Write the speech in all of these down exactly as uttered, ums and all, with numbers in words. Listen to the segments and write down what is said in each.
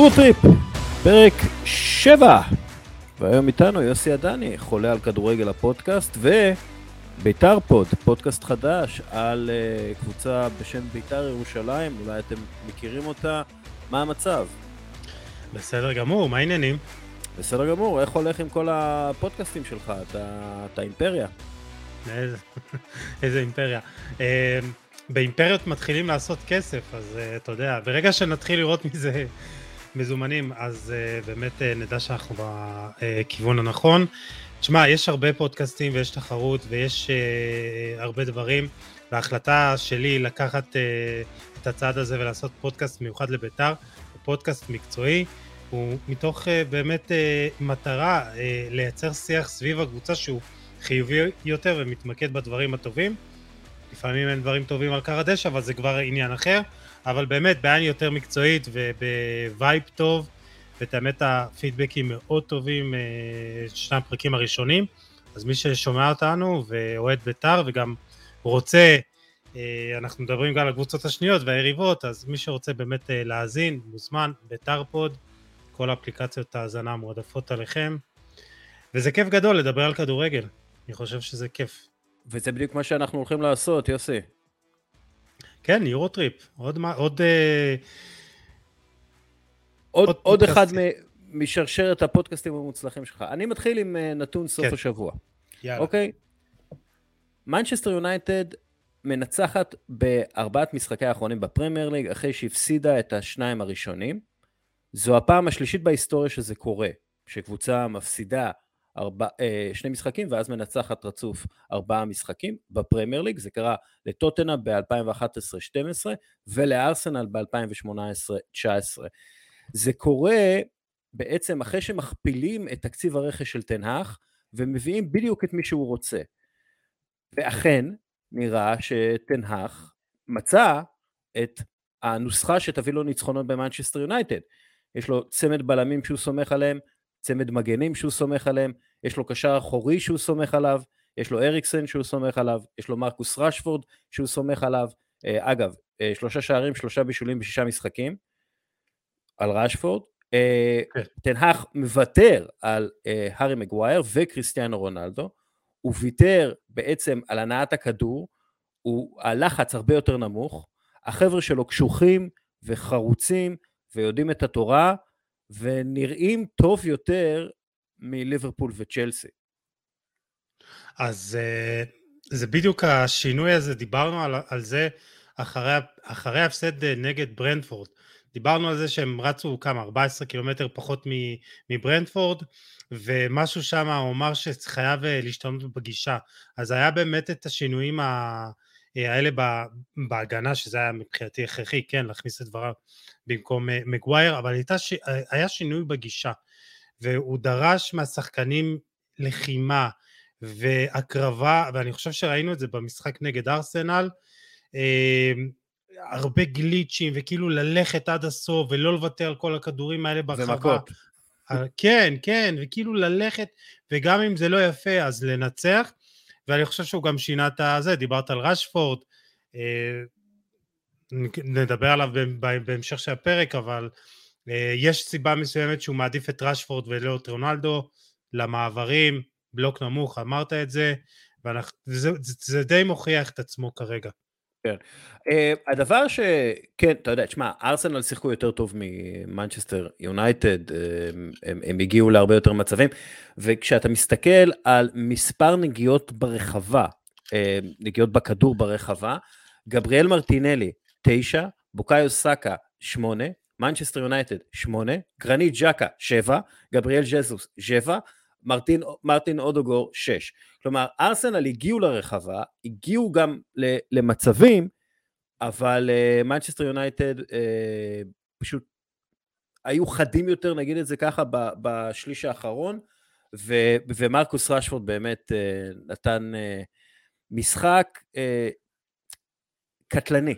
יורוטריפ, פרק שבע, והיום איתנו יוסי עדני, חולה על כדורגל הפודקאסט, וביתר פוד, פודקאסט חדש על uh, קבוצה בשם ביתר ירושלים, אולי אתם מכירים אותה. מה המצב? בסדר גמור, מה העניינים? בסדר גמור, איך הולך עם כל הפודקאסטים שלך? אתה, אתה אימפריה? איזה, איזה אימפריה. אה... באימפריות מתחילים לעשות כסף, אז uh, אתה יודע, ברגע שנתחיל לראות מזה מזומנים, אז uh, באמת uh, נדע שאנחנו בכיוון הנכון. תשמע, יש הרבה פודקאסטים ויש תחרות ויש uh, הרבה דברים, וההחלטה שלי לקחת uh, את הצעד הזה ולעשות פודקאסט מיוחד לביתר, פודקאסט מקצועי, הוא מתוך uh, באמת uh, מטרה uh, לייצר שיח סביב הקבוצה שהוא חיובי יותר ומתמקד בדברים הטובים. לפעמים אין דברים טובים על קרדש, אבל זה כבר עניין אחר, אבל באמת בעין יותר מקצועית ובווייב טוב, ותאמת הפידבקים מאוד טובים, שני הפרקים הראשונים, אז מי ששומע אותנו ואוהד ביתר וגם רוצה, אנחנו מדברים גם על הקבוצות השניות והיריבות, אז מי שרוצה באמת להאזין, מוזמן, ביתר פוד, כל האפליקציות ההאזנה מועדפות עליכם, וזה כיף גדול לדבר על כדורגל, אני חושב שזה כיף. וזה בדיוק מה שאנחנו הולכים לעשות, יוסי. כן, יורוטריפ. עוד עוד עוד עוד אחד משרשרת הפודקאסטים המוצלחים שלך. אני מתחיל עם נתון סוף השבוע. אוקיי. מנצ'סטר יונייטד מנצחת בארבעת משחקי האחרונים בפרמייר ליג, אחרי שהפסידה את השניים הראשונים. זו הפעם השלישית בהיסטוריה שזה קורה, שקבוצה מפסידה ארבע, שני משחקים, ואז מנצחת רצוף ארבעה משחקים בפרמייר ליג. זה קרה לטוטנה ב-אלפיים ואחת עשרה שתים עשרה, ולארסנל ב-אלפיים ושמונה עשרה תשע עשרה. זה קורה בעצם אחרי שמכפילים את תקציב הרכש של תנהך, ומביאים בדיוק את מי שהוא רוצה. ואכן, נראה שתנהך מצא את הנוסחה שתביא לו ניצחונות במנצ'סטר יונייטד. יש לו צמד בלמים שהוא סומך עליהם, צמד מגנים שהוא סומך עליהם, יש לו קשר אחורי שהוא סומך עליו, יש לו אריקסן שהוא סומך עליו, יש לו מרקוס רשפורד שהוא סומך עליו, אגב, שלושה שערים, שלושה בישולים בשישה משחקים, על רשפורד, תנהך מוותר על הארי מגווייר וקריסטיאנו רונלדו, הוא ויתר בעצם על הנעת הכדור, הלחץ הרבה יותר נמוך, החבר'ה שלו קשוחים וחרוצים ויודעים את התורה, ונראים טוב יותר מליברפול וצ'לסי. אז זה בדיוק השינוי הזה, דיברנו על, על זה אחרי, אחרי הפסד נגד ברנטפורד. דיברנו על זה שהם רצו כמה, ארבעה עשר קילומטר פחות מברנטפורד, ומשהו שם אומר שחייב להשתנות בגישה. אז היה באמת את השינויים האלה בהגנה, שזה היה מבחינתי הכרחי, כן, להכניס את דבריו. במקום מגווייר, אבל היה שינוי בגישה, והוא דרש מהשחקנים לחימה והקרבה, ואני חושב שראינו את זה במשחק נגד ארסנל, הרבה גליצ'ים, וכאילו ללכת עד הסוף, ולא לוותר על כל הכדורים האלה ברחבה. כן, כן, וכאילו ללכת, וגם אם זה לא יפה, אז לנצח, ואני חושב שהוא גם שינה את זה, דיברת על רשפורד, נדבר עליו בהמשך של הפרק, אבל יש סיבה מסוימת שהוא מעדיף את רשפורד ולא את רונלדו, למעברים, בלוק נמוך, אמרת את זה, וזה די מוכיח את עצמו כרגע. כן. הדבר שכן, אתה יודע, תשמע, ארסנל שיחקו יותר טוב ממנצ'סטר יונייטד, הם הגיעו להרבה יותר מצבים, וכשאתה מסתכל על מספר נגיעות ברחבה, נגיעות בכדור ברחבה, גבריאל מרטינלי, תשע, בוקאיו סאקה, שמונה, מנצ'סטר יונייטד, שמונה, גרנית ג'קה, שבע, גבריאל ג'זוס, שבע, מרטין, מרטין אודוגור, שש. כלומר, ארסנל הגיעו לרחבה, הגיעו גם למצבים, אבל מנצ'סטר uh, יונייטד uh, פשוט היו חדים יותר, נגיד את זה ככה, ב- בשליש האחרון, ו- ומרקוס רשפורד באמת uh, נתן uh, משחק, uh, קטלני,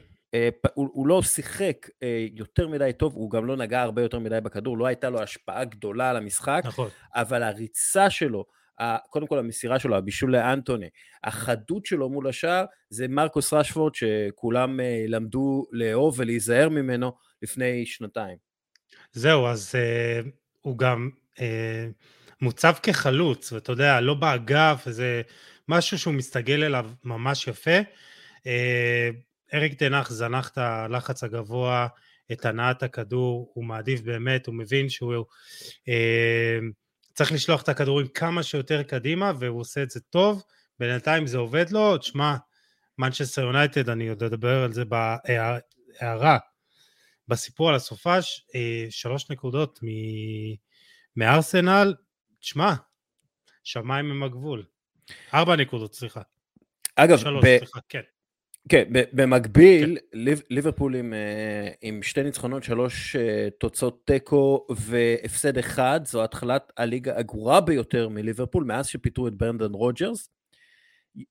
הוא, הוא לא שיחק יותר מדי טוב, הוא גם לא נגע הרבה יותר מדי בכדור, לא הייתה לו השפעה גדולה על המשחק, נכון. אבל הריצה שלו, קודם כל המסירה שלו, הבישול לאנטוני, החדות שלו מול השאר, זה מרקוס רשפורד שכולם למדו לאהוב ולהיזהר ממנו לפני שנתיים. זהו, אז אה, הוא גם אה, מוצב כחלוץ, ואתה יודע, לא באגף, זה משהו שהוא מסתגל אליו ממש יפה. אה, אריק תנח זנח את הלחץ הגבוה, את הנעת הכדור, הוא מעדיף באמת, הוא מבין שהוא אה, צריך לשלוח את הכדורים כמה שיותר קדימה, והוא עושה את זה טוב, בינתיים זה עובד לו, תשמע, מנצ'סטר יונייטד, אני עוד אדבר על זה בהערה, בסיפור על הסופש, שלוש נקודות מארסנל, תשמע, שמיים הם הגבול, ארבע נקודות, סליחה. אגב, שלוש, ב- סליחה, כן. כן, במקביל, כן. ליברפול עם, עם שתי ניצחונות, שלוש תוצאות תיקו והפסד אחד, זו התחלת הליגה הגרועה ביותר מליברפול, מאז שפיתרו את ברנדן רוג'רס.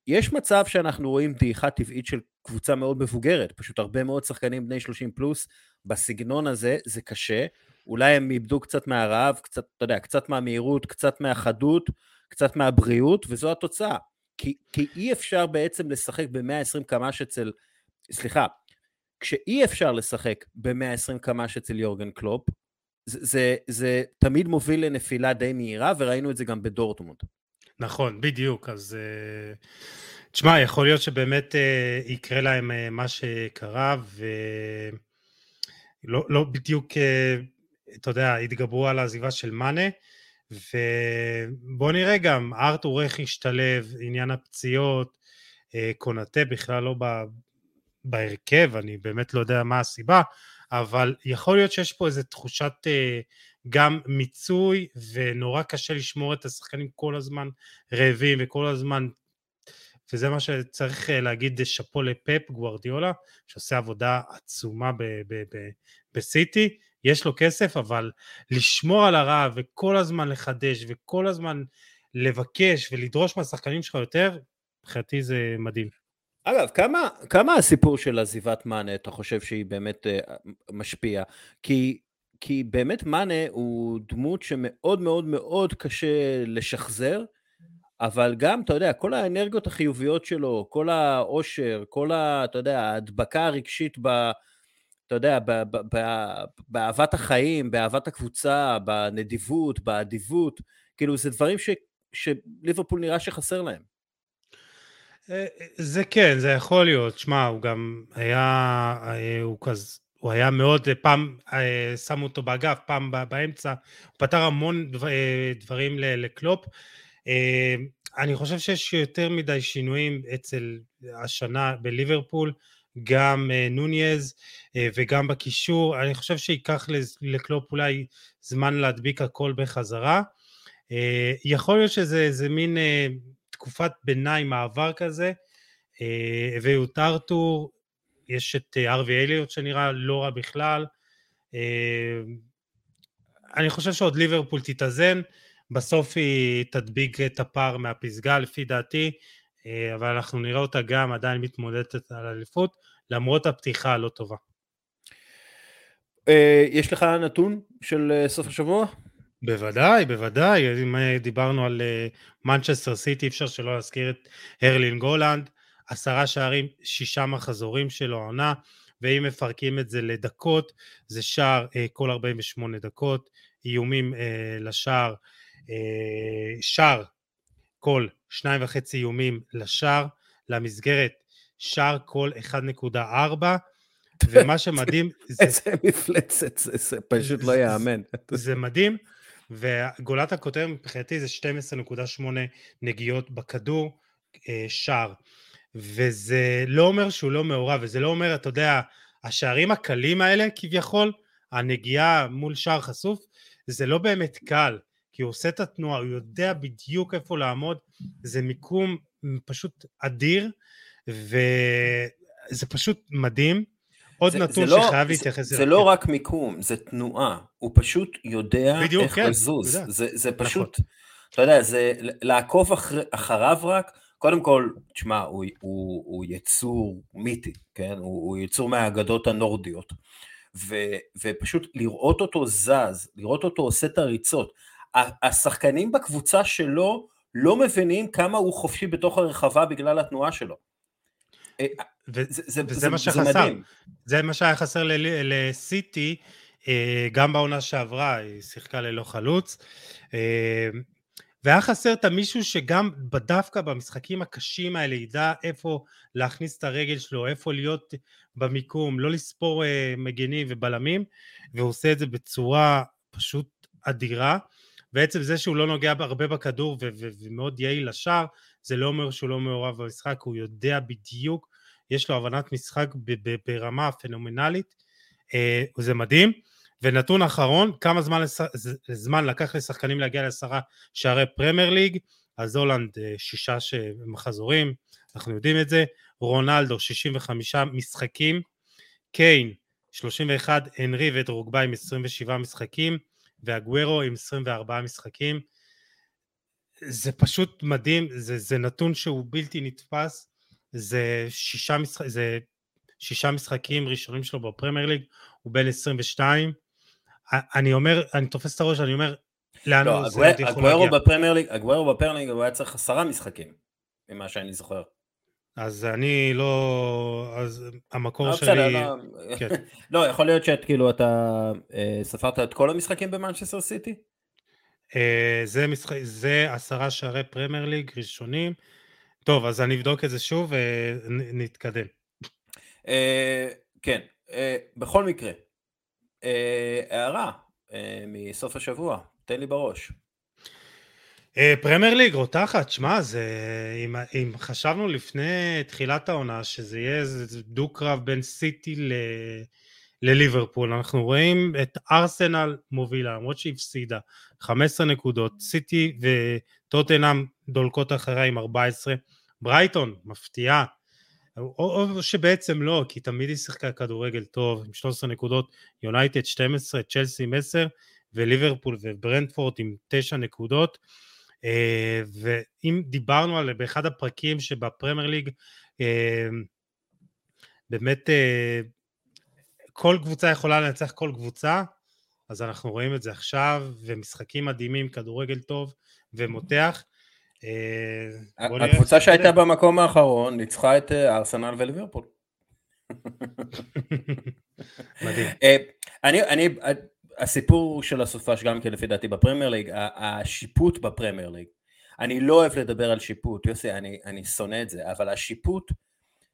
יש מצב שאנחנו רואים דעיכה טבעית של קבוצה מאוד מבוגרת, פשוט הרבה מאוד שחקנים בני שלושים פלוס, בסגנון הזה זה קשה, אולי הם איבדו קצת מהרעב, קצת, אתה יודע, קצת מהמהירות, קצת מהחדות, קצת מהבריאות, וזו התוצאה. כי, כי אי אפשר בעצם לשחק ב-מאה ועשרים קמ"ש אצל, סליחה, כשאי אפשר לשחק ב-מאה ועשרים קמ"ש אצל יורגן קלופ, זה, זה, זה תמיד מוביל לנפילה די מהירה, וראינו את זה גם בדורטמונד. נכון, בדיוק, אז תשמע, יכול להיות שבאמת יקרה להם מה שקרה, ולא לא בדיוק, אתה יודע, התגברו על העזיבה של מנה, ובוא נראה גם, ארתור איך השתלב, עניין הפציעות, קונטה בכלל לא בהרכב, אני באמת לא יודע מה הסיבה, אבל יכול להיות שיש פה איזו תחושת גם מיצוי, ונורא קשה לשמור את השחקנים כל הזמן רעבים, וכל הזמן, וזה מה שצריך להגיד, שפו לפפ גוארדיולה, שעושה עבודה עצומה ב- ב- ב- בסיטי, יש לו כסף, אבל לשמור על הרעב, וכל הזמן לחדש, וכל הזמן לבקש, ולדרוש מהשחקנים שלך יותר, מבחינתי זה מדהים. אגב, כמה, כמה הסיפור של עזיבת מאנה, אתה חושב שהיא באמת uh, משפיעה? כי... כי באמת מאנה הוא דמות שמאוד מאוד מאוד קשה לשחזר, אבל גם, אתה יודע, כל האנרגיות החיוביות שלו, כל העושר, כל ה, אתה יודע, ההדבקה הרגשית ב, אתה יודע, ב, ב, ב, באהבת החיים, באהבת הקבוצה, בנדיבות, באדיבות, כאילו זה דברים ש, שליברפול נראה שחסר להם. זה כן, זה יכול להיות, שמה, הוא גם היה, הוא כזה, הוא היה מאוד, פעם שמו אותו באגף, פעם באמצע, הוא פתר המון דברים לקלופ, אני חושב שיש יותר מדי שינויים אצל השנה בליברפול, גם נוניז וגם בקישור, אני חושב שיקח לקלופ אולי זמן להדביק הכל בחזרה, יכול להיות שזה מין תקופת ביניים מעבר כזה, ויותר טור, יש את ארווי אליות שנראה לא רע בכלל, אני חושב שעוד ליברפול תתאזן, בסוף היא תדביק את הפער מהפסגה לפי דעתי, אבל אנחנו נראה אותה גם עדיין מתמודדת על אליפות, למרות הפתיחה הלא טובה. יש לך נתון של סוף השבוע? בוודאי, בוודאי, אם דיברנו על מנצ'סטר סיטי, אפשר שלא להזכיר את הרלינג הולנד, עשרה שערים, שישה מחזורים שלו העונה, ואם מפרקים את זה לדקות, זה שער אה, כל ארבעים ושמונה דקות, איומים אה, לשער, אה, שער כל שניים וחצי איומים לשער, למסגרת שער כל אחד נקודה ארבע, ומה שמדהים... זה, איזה מפלצת, זה, זה פשוט לא יאמן. זה, זה מדהים, וגולת הכותר מבחינתי זה שתים עשרה נקודה שמונה נגיעות בכדור, אה, שער. וזה לא אומר שהוא לא מעורב, וזה לא אומר, אתה יודע, השערים הקלים האלה כביכול, הנגיעה מול שער חשוף, זה לא באמת קל, כי הוא עושה את התנועה, הוא יודע בדיוק איפה לעמוד, זה מיקום פשוט אדיר, וזה פשוט מדהים, עוד זה, נתון זה שחייב לא, להתייחס. זה, זה לא רק מיקום, זה תנועה, הוא פשוט יודע בדיוק, איך כן, לזוז, יודע. זה, זה פשוט, נכון. אתה יודע, זה לעקוב אחר, אחריו רק, קודם כל, תשמע, הוא, הוא, הוא יצור מיתי, כן? הוא, הוא יצור מהאגדות הנורדיות, ו, ופשוט לראות אותו זז, לראות אותו עושה את הריצות, השחקנים בקבוצה שלו לא מבינים כמה הוא חופשי בתוך הרחבה בגלל התנועה שלו. ו- זה, זה, וזה זה, מה שחסר, זה, זה מה שהיה חסר לסיטי, גם בעונה שעברה היא שיחקה ללא חלוץ, והיה חסר את מישהו שגם דווקא במשחקים הקשים האלה ידע איפה להכניס את הרגל שלו, איפה להיות במיקום, לא לספור מגנים ובלמים, והוא עושה את זה בצורה פשוט אדירה, בעצם זה שהוא לא נוגע הרבה בכדור ו- ו- ומאוד יעיל לשער, זה לא אומר שהוא לא מעורב במשחק, הוא יודע בדיוק, יש לו הבנת משחק ב- ב- ברמה פנומנלית, אה, זה מדהים, ונתון אחרון, כמה זמן, לס- זמן לקח לשחקנים להגיע לעשרה שערי פרמייר ליג, אז הולנד אה, שישה מחזורים, אנחנו יודעים את זה, רונלדו שישים וחמישה משחקים, קיין שלושים ואחד, הנרי ודרוגבה עם עשרים ושבעה משחקים, והגווירו עם עשרים וארבעה משחקים, זה פשוט מדהים, זה, זה נתון שהוא בלתי נתפס, זה שישה, משחק, זה שישה משחקים ראשונים שלו בפרמייר ליג, הוא בין עשרים ושתיים, אני אומר, אני תופס את הראש, אני אומר, לאן לא, הוא זה עדיין יכול להגיע. בפרמייר ליג, הגווירו בפרמייר ליג, הוא היה צריך עשרה משחקים, ממה שאני זוכר. אז אני לא, אז המקור שלי, לא, יכול להיות שאת כאילו אתה ספרת את כל המשחקים במנצ'סטר סיטי? זה עשרה שערי פרמייר ליג ראשונים, טוב, אז אני אבדוק את זה שוב ונתקדם. כן, בכל מקרה, הערה מסוף השבוע, תן לי בראש. פרמייר ליג רותחת, שמה, זה, אם, אם חשבנו לפני תחילת העונה שזה יהיה דו-קרב בין סיטי ל, לליברפול, אנחנו רואים את ארסנל מובילה, למרות שהפסידה, חמש עשרה נקודות, סיטי וטוטנהאם דולקות אחריה עם ארבע עשרה, ברייטון מפתיעה, או, או שבעצם לא, כי תמיד היא שיחקה כדורגל טוב, עם שלוש עשרה נקודות, יונייטד שתים עשרה, צ'לסי עם עשר, וליברפול וברנדפורד עם תשע נקודות, ואם דיברנו על באחד הפרקים שבפרמייר ליג באמת כל קבוצה יכולה לנצח כל קבוצה, אז אנחנו רואים את זה עכשיו, ומשחקים מדהימים, כדורגל טוב ומותח. הקבוצה שהייתה במקום האחרון ניצחה את ארסנל וליברפול. מדהים. אני אני הסיפור של הסופש גם כן לפי דעתי בפרמייר ליג, השיפוט בפרמייר ליג, אני לא אוהב לדבר על שיפוט, יוסי, אני, אני שונא את זה, אבל השיפוט,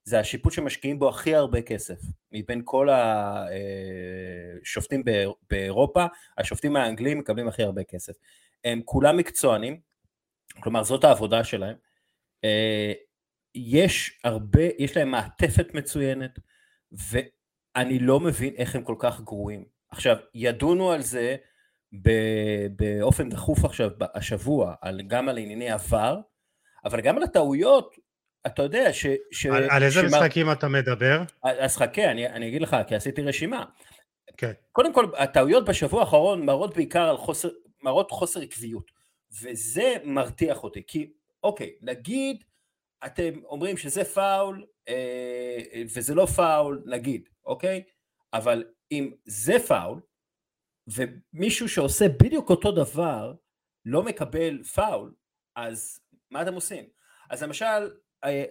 זה השיפוט שמשקיעים בו הכי הרבה כסף, מבין כל השופטים באירופה, השופטים האנגלים מקבלים הכי הרבה כסף, הם כולם מקצוענים, כלומר זאת העבודה שלהם, יש הרבה, יש להם מעטפת מצוינת, ואני לא מבין איך הם כל כך גרועים, עכשיו, ידונו על זה באופן דחוף עכשיו, השבוע, גם על ענייני עבר, אבל גם על הטעויות, אתה יודע ש... ש על, על איזה משחקים אתה מדבר? אז חכה, אני, אני אגיד לך, כי עשיתי רשימה. Okay. קודם כל, הטעויות בשבוע האחרון מראות בעיקר על חוסר, מראות חוסר עקביות, וזה מרתיח אותי, כי אוקיי, נגיד, אתם אומרים שזה פאול, אה, וזה לא פאול, נגיד, אוקיי? אבל... אם זה פאול, ומישהו שעושה בדיוק אותו דבר, לא מקבל פאול, אז מה אתם עושים? אז למשל,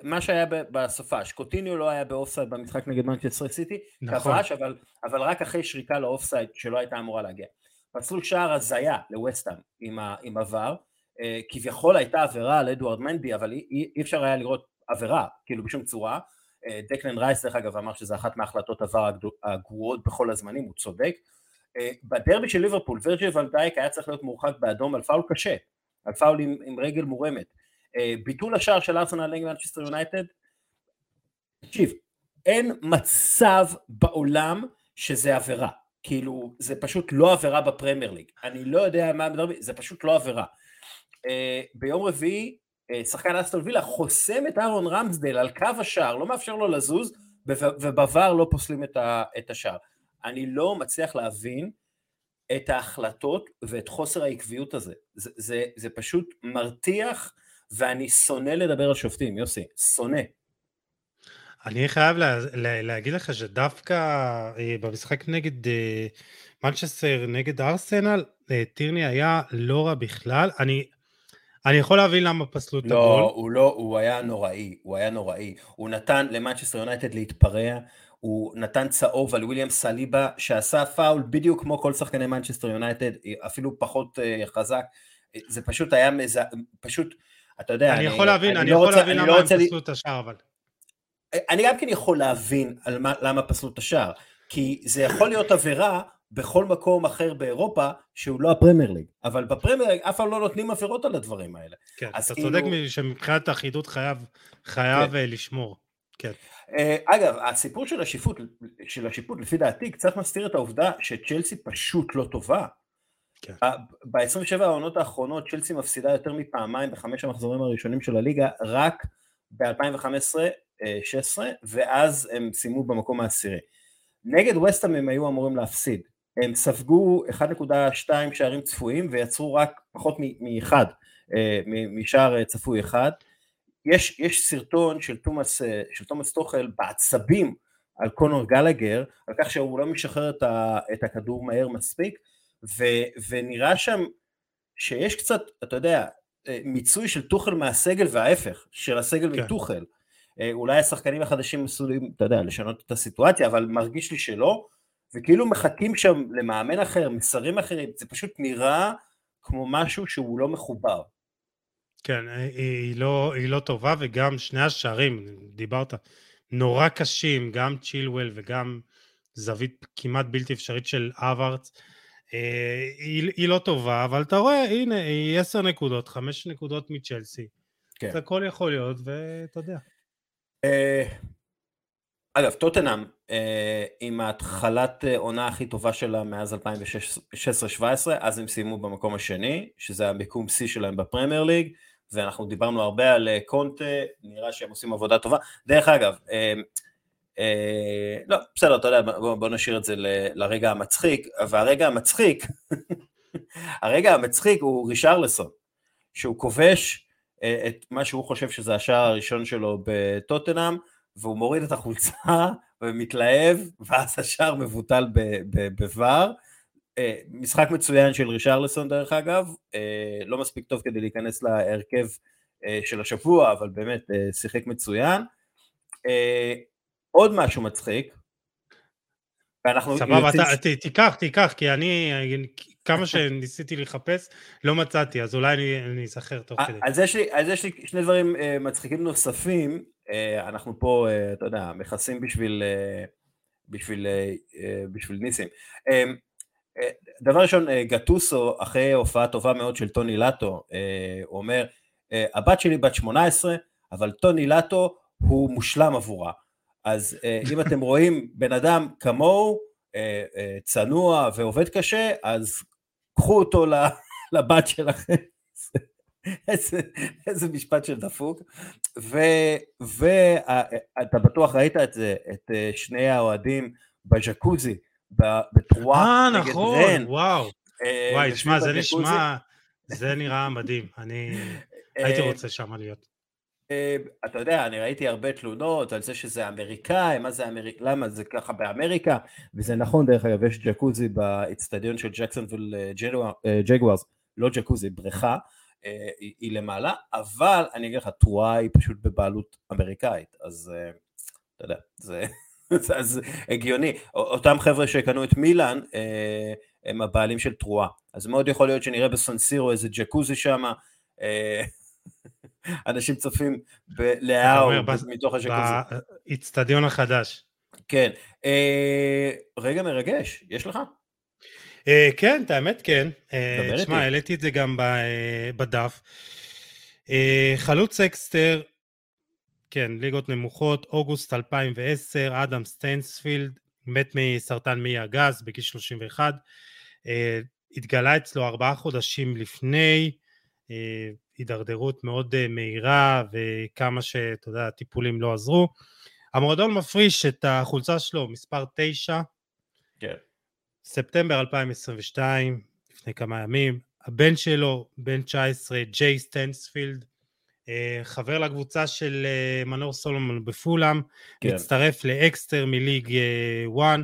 מה שהיה בסופש, קוטיניו לא היה באופסייד במשחק נגד מנצ'סטר סיטי, כבש, אבל, אבל רק אחרי שריקה לאופסייד שלא הייתה אמורה להגיע. פסלו שער הזיה לווסטהאם עם, עם עבר, כביכול הייתה עבירה על אדוארד מנדי, אבל אי, אי אפשר היה לראות עבירה, כאילו בשום צורה, דקלן רייס, דרך אגב, אמר שזה אחת מההחלטות עבר הגרועות בכל הזמנים, הוא צודק. בדרבי של ליברפול, וירג'יל ון דייק היה צריך להיות מורחק באדום על פאול קשה, על פאול עם, עם רגל מורמת. ביטול השער של ארסנל נגד מנצ'סטר יונייטד, תקשיב, אין מצב בעולם שזה עבירה, כאילו זה פשוט לא עבירה בפרמייר ליג, אני לא יודע מה בדרבי, זה פשוט לא עבירה. ביום רביעי, שחקן אסטון וילה חוסם את אהרון רמסדל על קו השער, לא מאפשר לו לזוז, ובעבר לא פוסלים את השער. אני לא מצליח להבין את ההחלטות ואת חוסר העקביות הזה. זה, זה, זה פשוט מרתיח, ואני שונא לדבר על שופטים, יוסי, שונא. אני חייב לה, לה, להגיד לך שדווקא במשחק נגד מנצ'סטר, נגד ארסנל, טירני היה לא רע בכלל. אני... אני יכול להבין למה פסלו את הגול. לא, הוא לא, הוא היה נוראי, הוא היה נוראי. הוא נתן למנצ'סטר יונייטד להתפרע, הוא נתן צהוב על וויליאם סליבה, שעשה פאול בדיוק כמו כל שחקני מנצ'סטר יונייטד, אפילו פחות חזק, זה פשוט היה, פשוט, אתה יודע, אני יכול להבין, אני יכול להבין למה הם פסלו את השער, אבל. אני גם כן יכול להבין למה פסלו את השער, כי זה יכול להיות עבירה, בכל מקום אחר באירופה, שהוא לא הפרמייר ליג, אבל בפרמייר ליג אף פעם לא נותנים עבירות על הדברים האלה. כן, אתה צודק שמבחינת האחידות חייב לשמור. כן. אגב, הסיפור של השיפוט, של השיפוט לפי דעתי, קצת מסתיר את העובדה שצ'לסי פשוט לא טובה. ב-עשרים ושבע העונות האחרונות, צ'לסי מפסידה יותר מפעמיים בחמש המחזורים הראשונים של הליגה, רק ב-אלפיים וחמש עשרה שש עשרה, ואז הם סיימו במקום העשירי. נגד ווסטהאם הם היו אמורים להפסיד, הם ספגו אחד נקודה שתיים שערים צפויים, ויצרו רק פחות מאחד, משער צפוי אחד, יש, יש סרטון של תומאס, של תומאס תוכל בעצבים על קונור גלגר, על כך שהוא לא משחרר את, ה, את הכדור מהר מספיק, ו, ונראה שם שיש קצת, אתה יודע, מיצוי של תוכל מהסגל וההפך, של הסגל כן. מתוכל, אולי השחקנים החדשים מסוגלים, אתה יודע, לשנות את הסיטואציה, אבל מרגיש לי שלא, וכאילו מחכים שם למאמן אחר, מסרים אחרים, זה פשוט נראה כמו משהו שהוא לא מחובר. כן, היא לא, היא לא טובה, וגם שני השערים, דיברת, נורא קשים, גם צ'ילוול וגם זווית כמעט בלתי אפשרית של אברץ, היא, היא לא טובה, אבל אתה רואה, הנה, היא עשר נקודות, חמש נקודות מצ'לסי, כן. זה הכל יכול להיות, ואתה יודע. אגב, טוטנהאם עם ההתחלת עונה הכי טובה שלה מאז אלפיים ושש עשרה שבע עשרה, אז הם סיימו במקום השני, שזה המקום C שלהם בפרמייר ליג, ואנחנו דיברנו הרבה על קונטה, נראה שהם עושים עבודה טובה. דרך אגב, לא, בסדר, אתה יודע, בוא נשאיר את זה לרגע המצחיק, והרגע המצחיק, הרגע המצחיק הוא רישרליסון, שהוא כובש, את מה שהוא חושב שזה השער הראשון שלו בטוטנהאם, והוא מוריד את החולצה ומתלהב, ואז השער מבוטל בבר. משחק מצוין של רישרליסון דרך אגב, לא מספיק טוב כדי להיכנס להרכב של השבוע, אבל באמת שיחק מצוין. עוד משהו מצחיק, סבבה, תיקח, תיקח, כי אני, כמה שניסיתי לחפש, לא מצאתי, אז אולי אני אזכר תוך כדי. אז יש לי שני דברים מצחיקים נוספים, אנחנו פה, אתה יודע, מכסים בשביל ניסים. דבר ראשון, גטוסו, אחרי הופעה טובה מאוד של טוני לטו, הוא אומר, הבת שלי בת שמונה עשרה, אבל טוני לטו הוא מושלם עבורה. אז אם אתם רואים בן אדם כמוהו, צנוע ועובד קשה, אז קחו אותו לבת שלכם. איזה משפט של דפוק. ואתה בטוח ראית את זה, את שני האוהדים בז'קוזי, בטרואה נגד רן. וואו, וואי, תשמע, זה נשמע, זה נראה מדהים. אני הייתי רוצה שם להיות. אתה יודע, אני ראיתי הרבה תלונות על זה שזה אמריקאי, מה זה אמריקאי, למה זה ככה באמריקה, וזה נכון, דרך אגב, יש ג'קוזי באצטדיון של ג'קסונוויל ג'גוארס, לא ג'קוזי, בריכה, היא למעלה, אבל אני אגיד לך, טרואה היא פשוט בבעלות אמריקאית, אז אתה יודע, זה הגיוני, אותם חבר'ה שקנו את מילאן, הם הבעלים של טרואה, אז מאוד יכול להיות שנראה בסנסירו איזה ג'קוזי שם, אנשים צופים בלאהו מתוך השקוזי. באצטדיון החדש. כן. רגע מרגש, יש לך? כן, את האמת כן. תשמע, העליתי את זה גם בדף. חלוץ אקסטר, כן, ליגות נמוכות, אוגוסט אלפיים ועשר, אדם סטיינספילד, מת מסרטן מי הגז בגיל שלושים ואחת, התגלה אצלו ארבעה חודשים לפני, הידרדרות מאוד מהירה וכמה שאתה יודע הטיפולים לא עזרו. המועדון מפריש את החולצה שלו מספר תשע, כן. ספטמבר אלפיים עשרים ושתיים, לפני כמה ימים. הבן שלו, בן תשע עשרה, ג'יי סטנספילד, חבר לקבוצה של מנור סולומון בפולאם, כן. מצטרף לאקסטר מליג אחת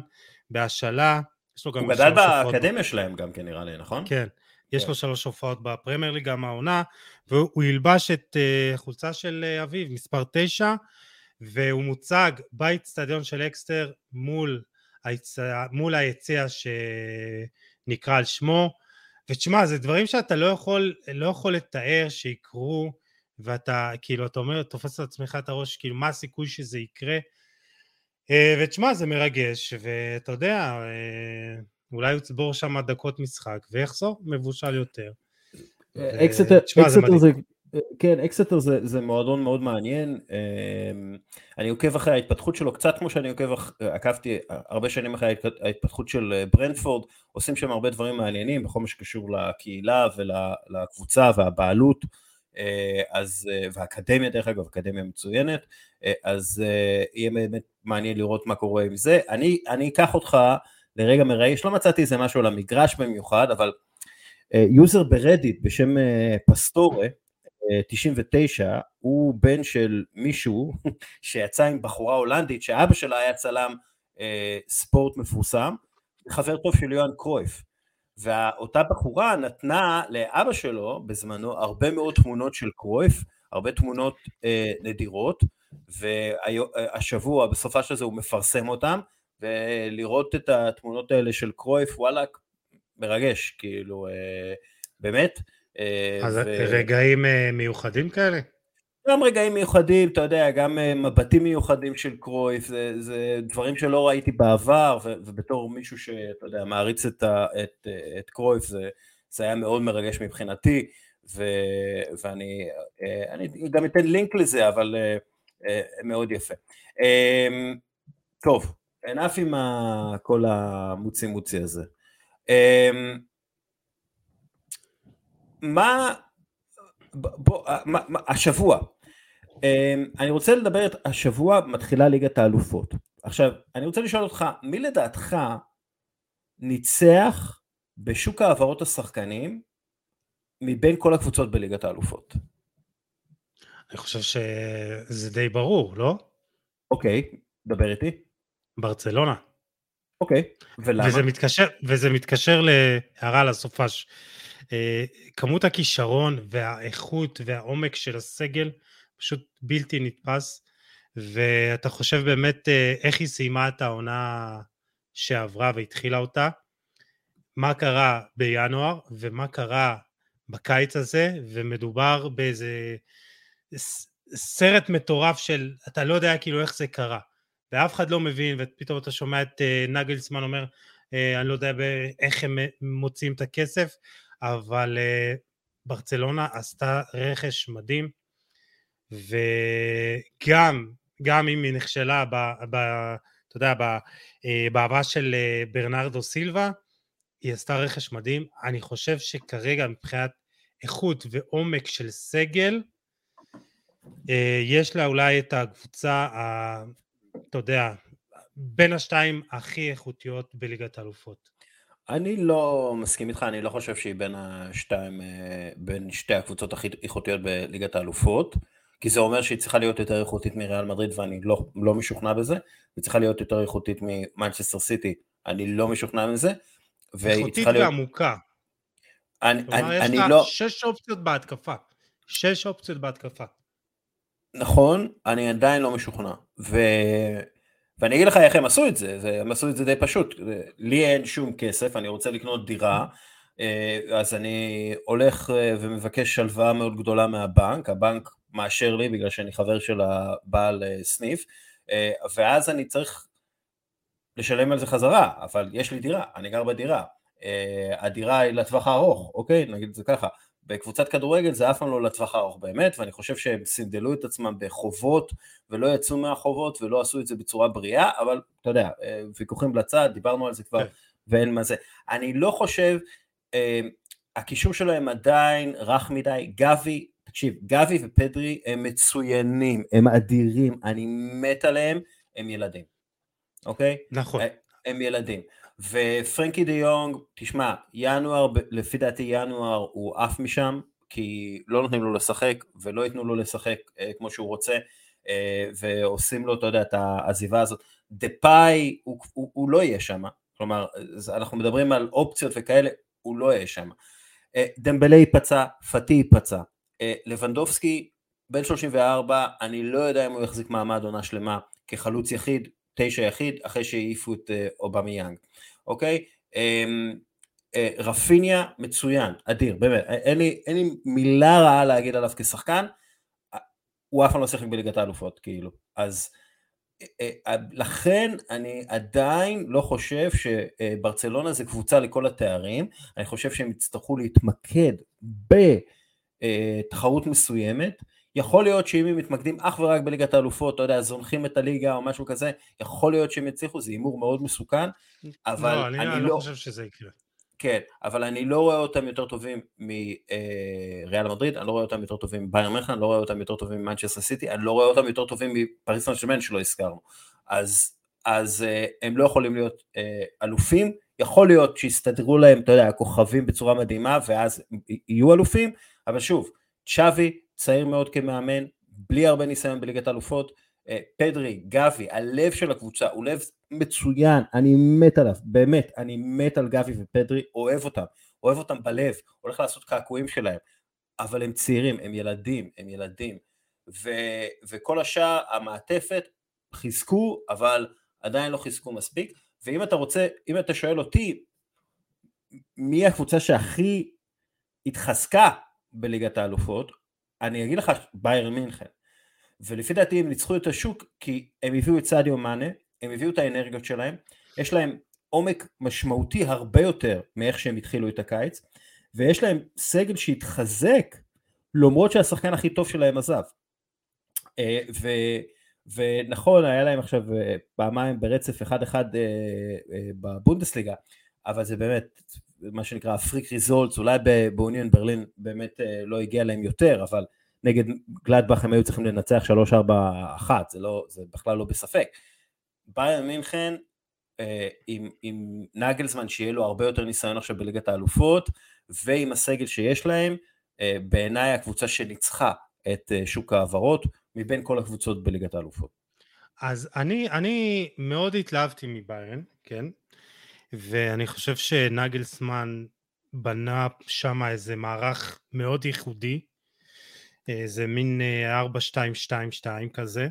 בהשאלה. הוא גדל באקדמיה שלהם גם כן נראה לי, נכון? כן. יש לו שלוש הופעות בפרמייר ליג גם העונה, והוא ילבש את החולצה של אביו, מספר תשע, והוא מוצג באצטדיון של אקסטר מול היצע, מול היציע שנקרא על שמו, ותשמע, זה דברים שאתה לא יכול, לא יכול לתאר שיקרו, ואתה, כאילו, אתה אומר, תופס את עצמך את הראש, כאילו, מה הסיכוי שזה יקרה, ותשמע, זה מרגש, ואתה יודע, אולי יצבור שם דקות משחק, ויחזור מבושל יותר. אקסטר, תשמע, זה מדהים. כן, אקסטר זה, זה מועדון מאוד מעניין, אני עוקב אחרי ההתפתחות שלו, קצת כמו שאני עוקב, עקבתי הרבה שנים אחרי ההתפתחות של ברנדפורד, עושים שם הרבה דברים מעניינים, בכל מה שקשור לקהילה ולקבוצה והבעלות, אז, והאקדמיה דרך אגב, אקדמיה מצוינת, אז יהיה באמת מעניין לראות מה קורה עם זה, אני, אני אקח אותך לרגע מראש, לא מצאתי איזה משהו על המגרש במיוחד, אבל יוזר ברדיט בשם פסטורה, תשעים ותשע, הוא בן של מישהו שיצא עם בחורה הולנדית, שאבא שלה היה צלם אה, ספורט מפורסם, חבר טוב של יוהאן קרויף, ואותה בחורה נתנה לאבא שלו בזמנו הרבה מאוד תמונות של קרויף, הרבה תמונות אה, נדירות, והשבוע בסופה של זה הוא מפרסם אותם, ולראות את התמונות האלה של קרויף, וואלה, מרגש, כאילו, אה, באמת, אז רגעים מיוחדים כאלה? גם רגעים מיוחדים, אתה יודע, גם מבטים מיוחדים של קרויף, זה דברים שלא ראיתי בעבר, ובתור מישהו שאתה יודע, מעריץ את קרויף, זה היה מאוד מרגש מבחינתי, ואני גם אתן לינק לזה, אבל מאוד יפה. טוב, אנף עם כל המוצי מוצי הזה. מה, בוא, מה, מה, השבוע, אני רוצה לדבר, השבוע מתחילה ליגת האלופות, עכשיו אני רוצה לשאול אותך, מי לדעתך ניצח בשוק העברות השחקנים מבין כל הקבוצות בליגת האלופות? אני חושב שזה די ברור, לא? אוקיי, דבר איתי. ברצלונה. אוקיי, ולמה? וזה מתקשר, וזה מתקשר להערה לסופש. כמות הכישרון והאיכות והעומק של הסגל פשוט בלתי נתפס, ואתה חושב באמת איך היא סיימה את העונה שעברה והתחילה אותה, מה קרה בינואר ומה קרה בקיץ הזה, ומדובר באיזה סרט מטורף של אתה לא יודע כאילו איך זה קרה, ואף אחד לא מבין, ופתאום אתה שומע את נגלסמן אומר אני לא יודע איך הם מוצאים את הכסף, אבל ברצלונה עשתה רכש מדהים, וגם גם אם היא נכשלה ב, ב, אתה יודע, בעברה של ברנרדו סילבה, היא עשתה רכש מדהים. אני חושב שכרגע מבחינת איכות ועומק של סגל, יש לה אולי את הקבוצה, אתה יודע, בין השתיים הכי איכותיות בליגת האלופות. אני לא מסכים איתך, אני לא חושב שהיא בין השתיים, בין שתי הקבוצות הכי איכותיות בליגת האלופות, כי זה אומר שהיא צריכה להיות יותר איכותית מריאל מדריד, ואני לא, לא משוכנע בזה, היא צריכה להיות יותר איכותית ממנצ'סטר סיטי, אני לא משוכנע מזה, איכותית ועמוקה. אני, אני, יש אני לה לא... שש אופציות בהתקפה, שש אופציות בהתקפה. נכון, אני עדיין לא משוכנע, ו... ואני אגיד לך איך הם עשו את זה, הם עשו את זה די פשוט, לי אין שום כסף, אני רוצה לקנות דירה, אז אני הולך ומבקש שלווה מאוד גדולה מהבנק, הבנק מאשר לי בגלל שאני חבר של הבעל סניף, ואז אני צריך לשלם על זה חזרה, אבל יש לי דירה, אני גר בדירה, הדירה היא לטווח הארוך, אוקיי, נגיד את זה ככה, בקבוצת כדורגל זה אף פעם לא לטווח הארוך באמת, ואני חושב שהם סינדלו את עצמם בחובות, ולא יצאו מהחובות, ולא עשו את זה בצורה בריאה, אבל אתה יודע, ויכוחים לצד, דיברנו על זה כבר, ואין מה זה. אני לא חושב, אה, הקישור שלהם עדיין רך מדי, גבי, תקשיב, גבי ופדרי הם מצוינים, הם אדירים, אני מת עליהם, הם ילדים, אוקיי? נכון. הם ילדים. ופרנקי דה יונג, תשמע, ינואר, לפי דעתי ינואר הוא עף משם, כי לא נותנים לו לשחק, ולא ייתנו לו לשחק כמו שהוא רוצה, ועושים לו, אתה יודע, את העזיבה הזאת, דפאי, הוא, הוא, הוא לא יהיה שם, כלומר, אנחנו מדברים על אופציות וכאלה, הוא לא יהיה שם, דמבלי פצע, פתי פצע, לבנדובסקי בן שלושים וארבע, אני לא יודע אם הוא יחזיק מעמד עונה שלמה, כחלוץ יחיד, תשע יחיד, אחרי שהעיפו את אובמיאנג, אוקיי? רפיניה מצוין, אדיר, באמת, אין לי, אין לי מילה רעה להגיד עליו כשחקן, הוא אף פעם לא צריך בליגת האלופות, כאילו, אז לכן אני עדיין לא חושב שברצלונה זה קבוצה לכל התארים, אני חושב שהם יצטרכו להתמקד בתחרות מסוימת, יכול להיות שאם הם מתמקדים אך ורק בליגת האלופות, אתה יודע, זונחים את הליגה או משהו כזה, יכול להיות שהם יצליחו, זה אימור מאוד מסוכן, אבל לא, אני, אני לא, לא חושב שזה יקרה. כן, אבל אני לא רואה אותם יותר טובים מריאל מדריד, אני לא רואה אותם יותר טובים מביירן מינכן, אני לא רואה אותם יותר טובים ממנצ'סטר סיטי, אני לא רואה אותם יותר טובים מפריס סן ז'רמן שלא הזכרנו. אז, אז הם לא יכולים להיות אלופים, יכול להיות שיסתדרו להם, אתה יודע, הכוכבים בצורה מדהימה, ואז יהיו אלופים, אבל שוב, צ'אבי צעיר מאוד כמאמן, בלי הרבה ניסיון בליגת אלופות, פדרי, גבי, הלב של הקבוצה, הוא לב מצוין, אני מת עליו, באמת, אני מת על גבי ופדרי, אוהב אותם, אוהב אותם בלב, הולך לעשות קעקועים שלהם, אבל הם צעירים, הם ילדים, הם ילדים, ו- וכל השאר, המעטפת, חיזקו, אבל עדיין לא חיזקו מספיק, ואם אתה רוצה, אם אתה שואל אותי, מי הקבוצה שהכי התחזקה בליגת האלופות, אני אגיד לך, ביירן מינכן, ולפי דעתי הם ניצחו את השוק, כי הם הביאו את סעדיו מאנה, הם הביאו את האנרגיות שלהם, יש להם עומק משמעותי הרבה יותר, מאיך שהם התחילו את הקיץ, ויש להם סגל שהתחזק, למרות שהשחקן הכי טוב שלהם עזב, ו, ונכון, היה להם עכשיו פעמיים ברצף אחד אחד בבונדסליגה, אבל זה באמת, מה שנקרא אפריק ריזולץ, אולי באוניון ברלין באמת לא הגיע להם יותר, אבל נגד גלדבך הם היו צריכים לנצח שלוש ארבע אחת, זה, לא, זה בכלל לא בספק. ביירן מינכן, אה, עם, עם נגלזמן שיהיה לו הרבה יותר ניסיון עכשיו בליגת האלופות, ועם הסגל שיש להם, אה, בעיניי הקבוצה שניצחה את אה, שוק העברות, מבין כל הקבוצות בליגת האלופות. אז אני, אני מאוד התלהבתי מביירן, כן? ואני חושב שנגלסמן בנה שם איזה מערך מאוד ייחודי, זה מין ארבע שתיים שתיים שתיים כזה,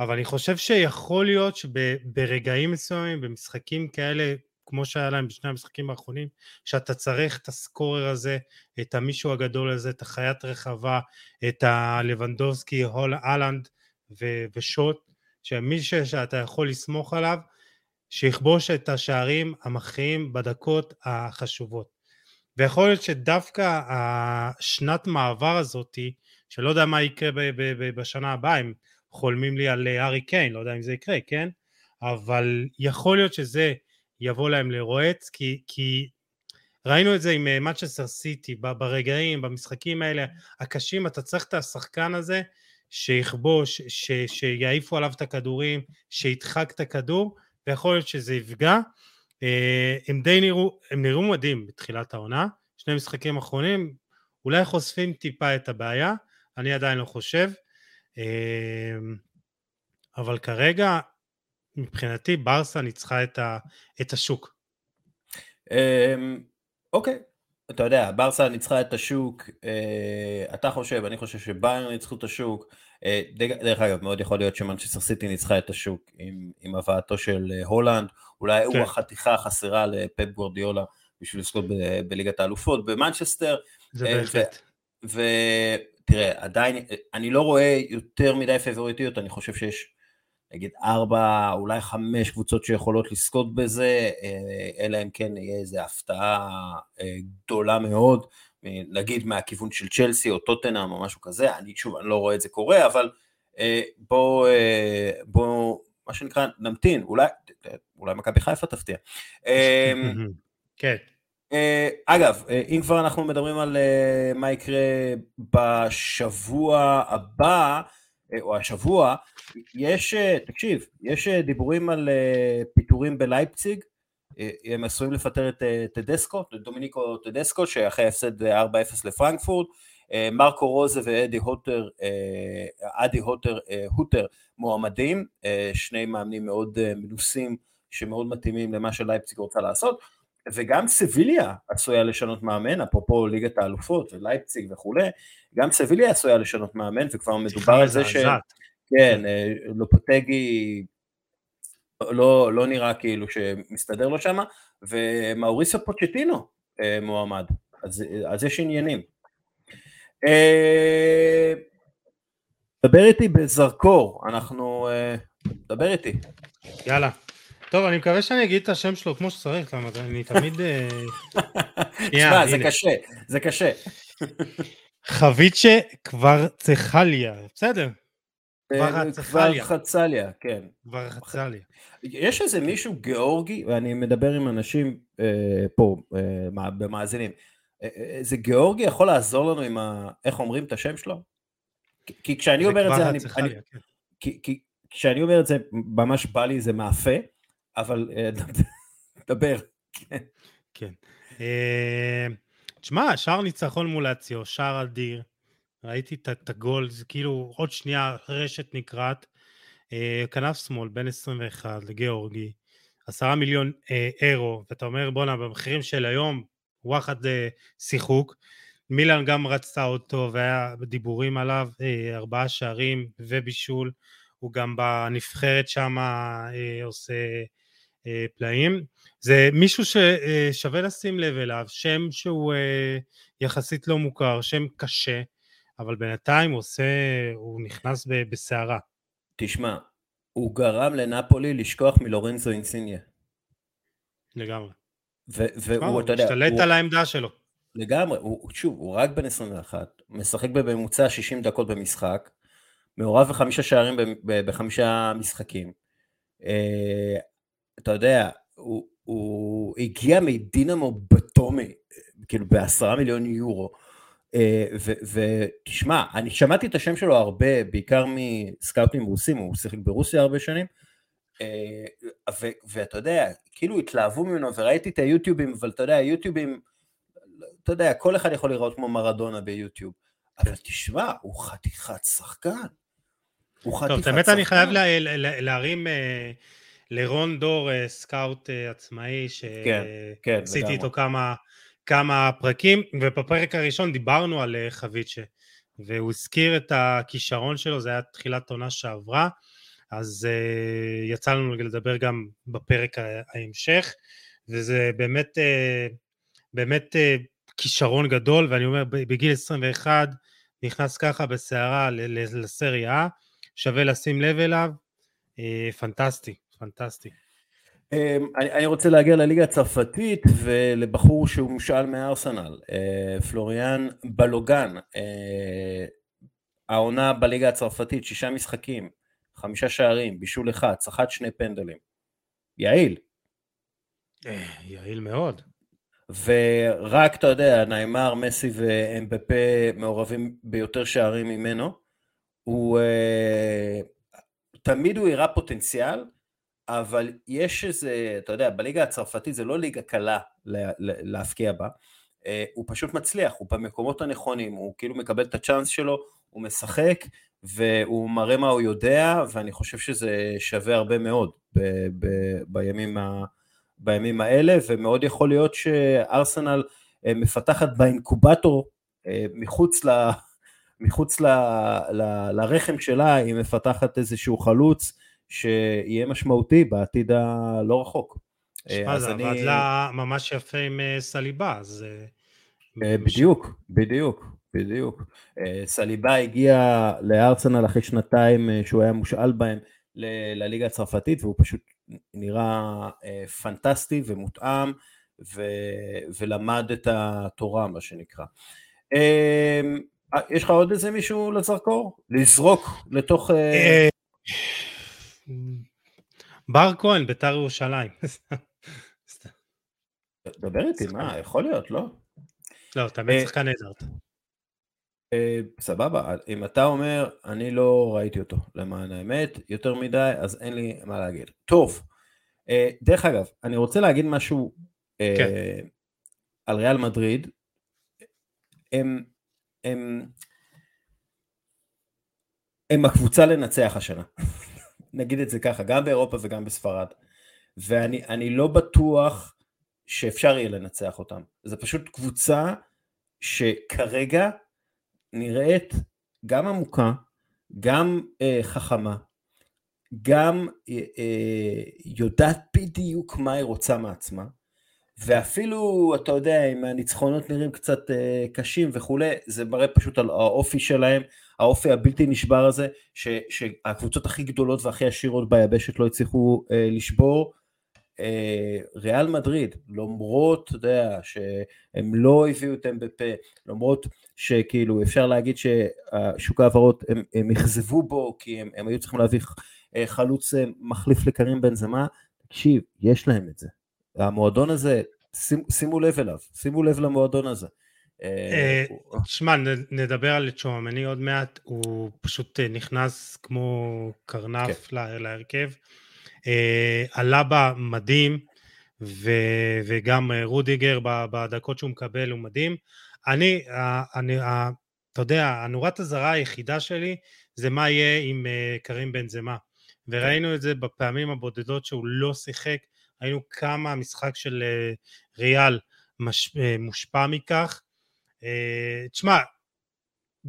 אבל אני חושב שיכול להיות שברגעים מסוימים, במשחקים כאלה, כמו שהיה להם בשני המשחקים האחרונים, שאתה צריך את הסקורר הזה, את המישהו הגדול הזה, את החיית רחבה, את הלבנדובסקי, הולנד ושוט, שמישהו שאתה יכול לסמוך עליו, שיכבוש את השערים המכריעים בדקות החשובות. ויכול להיות שדווקא השנת מעבר הזאת, שלא יודע מה יקרה ב- ב- ב- בשנה הבאה, הם חולמים לי על ארי קיין, לא יודע אם זה יקרה, כן? אבל יכול להיות שזה יבוא להם לרועץ, כי, כי ראינו את זה עם מנצ'סטר סיטי, ברגעים, במשחקים האלה הקשים, אתה צריך את השחקן הזה, שיכבוש, ש- שיעיפו עליו את הכדורים, שידחק את הכדור, ויכול להיות שזה יפגע, הם די נראו, הם נראו מדהים בתחילת העונה, שני משחקים אחרונים, אולי חושפים טיפה את הבעיה, אני עדיין לא חושב, אבל כרגע, מבחינתי, ברסה ניצחה את, ה, את השוק. אוקיי, אתה יודע, ברסה ניצחה את השוק, אתה חושב, אני חושב שביירן ניצחו את השוק, דרך אגב, מאוד יכול להיות שמנצ'סטר סיטי ניצחה את השוק עם, עם הבאתו של הולנד, אולי כן. הוא החתיכה החסרה לפפ גוורדיולה בשביל לזכות ב- בליגת האלופות במנצ'סטר, ותראה, ו- עדיין, אני לא רואה יותר מדי פייבוריטיות, אני חושב שיש, נגיד, ארבע, אולי חמש קבוצות שיכולות לזכות בזה, אלא אם כן יהיה איזו הפתעה גדולה מאוד, נגיד מהכיוון של צ'לסי או טוטנהאם או משהו כזה, אני שוב, אני לא רואה את זה קורה, אבל אה, בוא, אה, בוא, מה שנקרא, נמתין, אולי, אולי מכבי חיפה תפתיע. אה, כן. אה, אגב, אם כבר אנחנו מדברים על אה, מה יקרה בשבוע הבא, אה, או השבוע, יש, תקשיב, יש דיבורים על אה, פיטורים בלייפציג, הם עשויים לפטר את טדסקו, דומיניקו טדסקו, שאחרי הפסד ארבע אפס לפרנקפורט, מרקו רוזה ואדי הוטר, אדי הוטר, הוטר מועמדים, שני מאמנים מאוד מנוסים, שמאוד מתאימים למה שלייפציג רוצה לעשות, וגם סביליה עשויה לשנות מאמן, אפרופו ליגת האלופות ולייפציג וכולי, גם סביליה עשויה לשנות מאמן, וכבר מדובר על זה ש... כן, לופוטגי לא, לא נראה כאילו שמסתדר לו שמה, ומאוריסו פוצ'טינו מועמד, אז, אז יש עניינים. דבר איתי בזרקור, אנחנו... דבר איתי. יאללה. טוב, אני מקווה שאני אגיד את השם שלו כמו שצריך, למה אני תמיד... תשמע, זה קשה, זה קשה. חביצ'ה כבר צחליה, בסדר? כבר חצליה, כן. כבר חצליה. יש איזה מישהו גיאורגי, ואני מדבר עם אנשים פה, במאזינים, איזה גיאורגי יכול לעזור לנו עם איך אומרים את השם שלו? כי כשאני אומר את זה, אני... כשאני אומר את זה, ממש בא לי זה מאפה, אבל דבר. כן. תשמע, שער ניצחון מול לאציו, שער אדיר, ראיתי את הגול, זה כאילו עוד שנייה רשת נקראת, כנף שמאל, בן עשרים ואחת, לגיאורגי, עשרה מיליון אירו, ואתה אומר בוא'נה, במחירים של היום, וואחד שיחוק, מילאן גם רצתה אותו, והיה דיבורים עליו, ארבעה שערים ובישול, הוא גם בנבחרת שם אה, עושה אה, פלאים. זה מישהו ששווה לשים לב אליו, שם שהוא אה, יחסית לא מוכר, שם קשה, אבל בינתיים הוא עושה, הוא נכנס ב- בסערה. תשמע, הוא גרם לנפולי לשכוח מלורנזו אינסיניה. לגמרי. ו- והוא, הוא יודע, משתלט הוא... על העמדה שלו. לגמרי, הוא, שוב, הוא רק בן עשרים ואחת, משחק בממוצע שישים דקות במשחק, מעורב בחמישה שערים בחמישה משחקים. אתה יודע, הוא הגיע מדינמו בטומי, כאילו בעשרה מיליון יורו, ותשמע, אני שמעתי את השם שלו הרבה, בעיקר מסקאוטים רוסים, הוא שיחק ברוסיה הרבה שנים, ואתה יודע, כאילו התלהבו ממנו, וראיתי את היוטיובים, אבל אתה יודע, היוטיובים, אתה יודע, כל אחד יכול לראות כמו מרדונה ביוטיוב, אבל תשמע, הוא חתיכת שחקן. טוב, באמת אני חייב להרים לרון דור, סקאוט עצמאי, שעשיתי איתו כמה פרקים, ובפרק הראשון דיברנו על חביצ'ה, והוא הזכיר את הכישרון שלו, זה היה תחילת עונה שעברה, אז יצא לנו לדבר גם בפרק ההמשך, וזה באמת, באמת כישרון גדול, ואני אומר, בגיל עשרים ואחת, נכנס ככה בסערה לסריה, שווה לשים לב אליו, פנטסטי, פנטסטי. אני רוצה להגיע לליגה הצרפתית, ולבחור שהוא מושאל מהארסנל, פלוריאן בלוגן, העונה בליגה הצרפתית, שישה משחקים, חמישה שערים, בישול אחד, צחת שני פנדלים. יעיל. יעיל מאוד. ורק, אתה יודע, ניימאר, מסי ואמבפה מעורבים ביותר שערים ממנו, הוא, תמיד הוא יראה פוטנציאל, אבל יש איזה, אתה יודע, בליגה הצרפתית זה לא ליגה קלה להפקיע בה, הוא פשוט מצליח, הוא במקומות הנכונים, הוא כאילו מקבל את הצ'אנס שלו, הוא משחק, והוא מראה מה הוא יודע, ואני חושב שזה שווה הרבה מאוד ב- ב- בימים ה... בימים האלה, ומאוד יכול להיות שארסנל מפתחת באינקובטור, מחוץ ל, מחוץ ל, ל, לרחם שלה, היא מפתחת איזשהו חלוץ, שיהיה משמעותי בעתיד הלא רחוק. שמה, זה אני... עבד לה ממש יפה עם סליבה, אז... בדיוק, בדיוק, בדיוק. סליבה הגיע לארסנל אחרי שנתיים, שהוא היה מושאל בהם, לליגה הצרפתית, והוא פשוט נראה פנטסטי ומותאם, ולמד את התורה, מה שנקרא. יש לך עוד איזה מישהו לזרקור? לזרוק לתוך... בר כהן, בית"ר ירושלים. דבר איתי, מה? יכול להיות, לא? לא, תמיד שחקן נהדר. סבבה, אם אתה אומר, אני לא ראיתי אותו, למען האמת, יותר מדי, אז אין לי מה להגיד. טוב, דרך אגב, אני רוצה להגיד משהו על ריאל מדריד, הם, הם, הם הקבוצה לנצח השנה, נגיד את זה ככה, גם באירופה וגם בספרד, ואני, אני לא בטוח שאפשר יהיה לנצח אותם. זה פשוט קבוצה שכרגע נראית גם עמוקה, גם אה, חכמה, גם אה, אה, יודעת בדיוק מה היא רוצה מעצמה, ואפילו, אתה יודע, אם הניצחונות נראים קצת אה, קשים וכולי, זה מראה פשוט על האופי שלהם, האופי הבלתי נשבר הזה, ש, שהקבוצות הכי גדולות והכי עשירות ביבשת לא הצליחו אה, לשבור. ריאל מדריד, למרות, אתה יודע, שהם לא הביאו אותם בפה, למרות שכאילו אפשר להגיד ששוק העברות הם, הם יחזבו בו, כי הם, הם היו צריכים להביא חלוץ מחליף לקרים בנזמה, תקשיב, יש להם את זה. המועדון הזה, שימו, שימו לב אליו, שימו לב למועדון הזה. תשמע, נדבר על צ'ואמני עוד מעט, הוא פשוט נכנס כמו קרנף להרכב, הלבה מדהים, וגם רודיגר בדקות שהוא מקבל הוא מדהים. אני, אתה יודע, הנורת הזרה היחידה שלי זה מה יהיה עם קרים בנזמה, וראינו את זה בפעמים הבודדות שהוא לא שיחק, ראינו כמה המשחק של ריאל מושפע מכך. תשמע,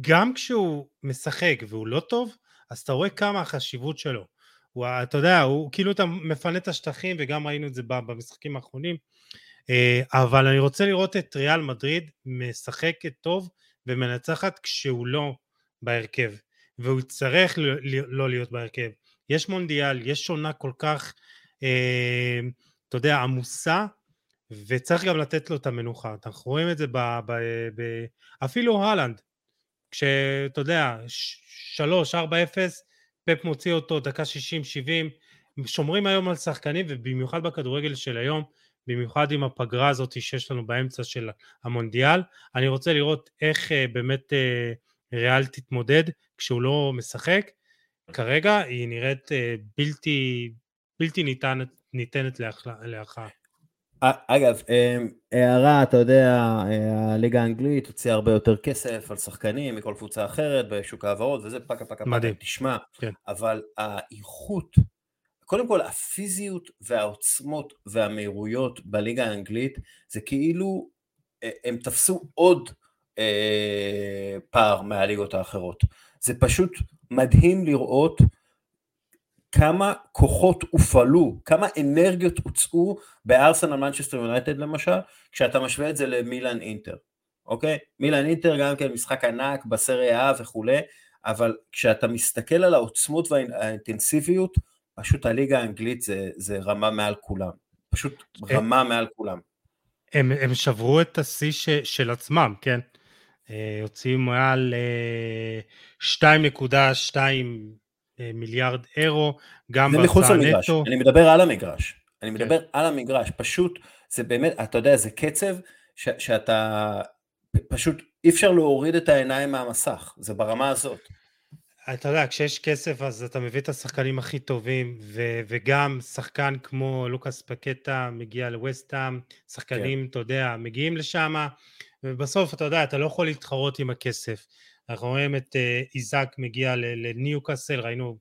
גם כשהוא משחק והוא לא טוב, אז אתה רואה כמה החשיבות שלו. הוא, אתה יודע, הוא כאילו אתה מפנה את השטחים, וגם ראינו את זה במשחקים האחרונים, אבל אני רוצה לראות את ריאל מדריד משחקת טוב ומנצחת כשהוא לא בהרכב, והוא צריך לא להיות בהרכב. יש מונדיאל, יש שונה כל כך, אתה יודע, עמוסה, וצריך גם לתת לו את המנוחה. אנחנו רואים את זה ב, ב, ב, אפילו הולנד, כשאתה יודע, שלוש ארבע אפס, פפ מוציא אותו, דקה שישים שבעים, שומרים היום על שחקנים, ובמיוחד בכדורגל של היום, במיוחד עם הפגרה הזאת שיש לנו באמצע של המונדיאל. אני רוצה לראות איך באמת ריאל תתמודד כשהוא לא משחק. כרגע היא נראית בלתי, בלתי ניתנת, ניתנת לאחר. אגב, הערה, אתה יודע, הליגה האנגלית הוציאה הרבה יותר כסף על שחקנים מכל קבוצה אחרת בשוק העברות, וזה פקה פקה פקה תשמע, אבל האיכות, קודם כל הפיזיות והעוצמות והמהירויות בליגה האנגלית, זה כאילו הם תפסו עוד פער מהליגות האחרות. זה פשוט מדהים לראות כמה כוחות הופעלו, כמה אנרגיות הוצאו בארסנל מנצ'סטר יונייטד למשל, כשאתה משווה את זה למילאן אינטר, אוקיי? מילאן אינטר גם כן משחק ענק בסריה A וכו', אבל כשאתה מסתכל על העוצמות והאינטנסיביות, פשוט הליגה האנגלית זה, זה רמה מעל כולם, פשוט רמה הם, מעל כולם. הם, הם שברו את השיא ש, של עצמם, כן? יוצאים מעל שתיים נקודה שתיים... מיליארד אירו, גם בהוצאה נטו. אני מדבר על המגרש, אני מדבר על המגרש, פשוט זה באמת, אתה יודע, זה קצב ש- שאתה פשוט אי אפשר להוריד את העיניים מהמסך, זה ברמה הזאת. אתה יודע, כשיש כסף אז אתה מביא את השחקנים הכי טובים, ו- וגם שחקן כמו לוקאס פקטה מגיע לווסט-האם, שחקנים, אתה יודע, מגיעים לשם, ובסוף אתה יודע, אתה לא יכול להתחרות עם הכסף. אנחנו רואים את איזק מגיע לניוקאסל, ראינו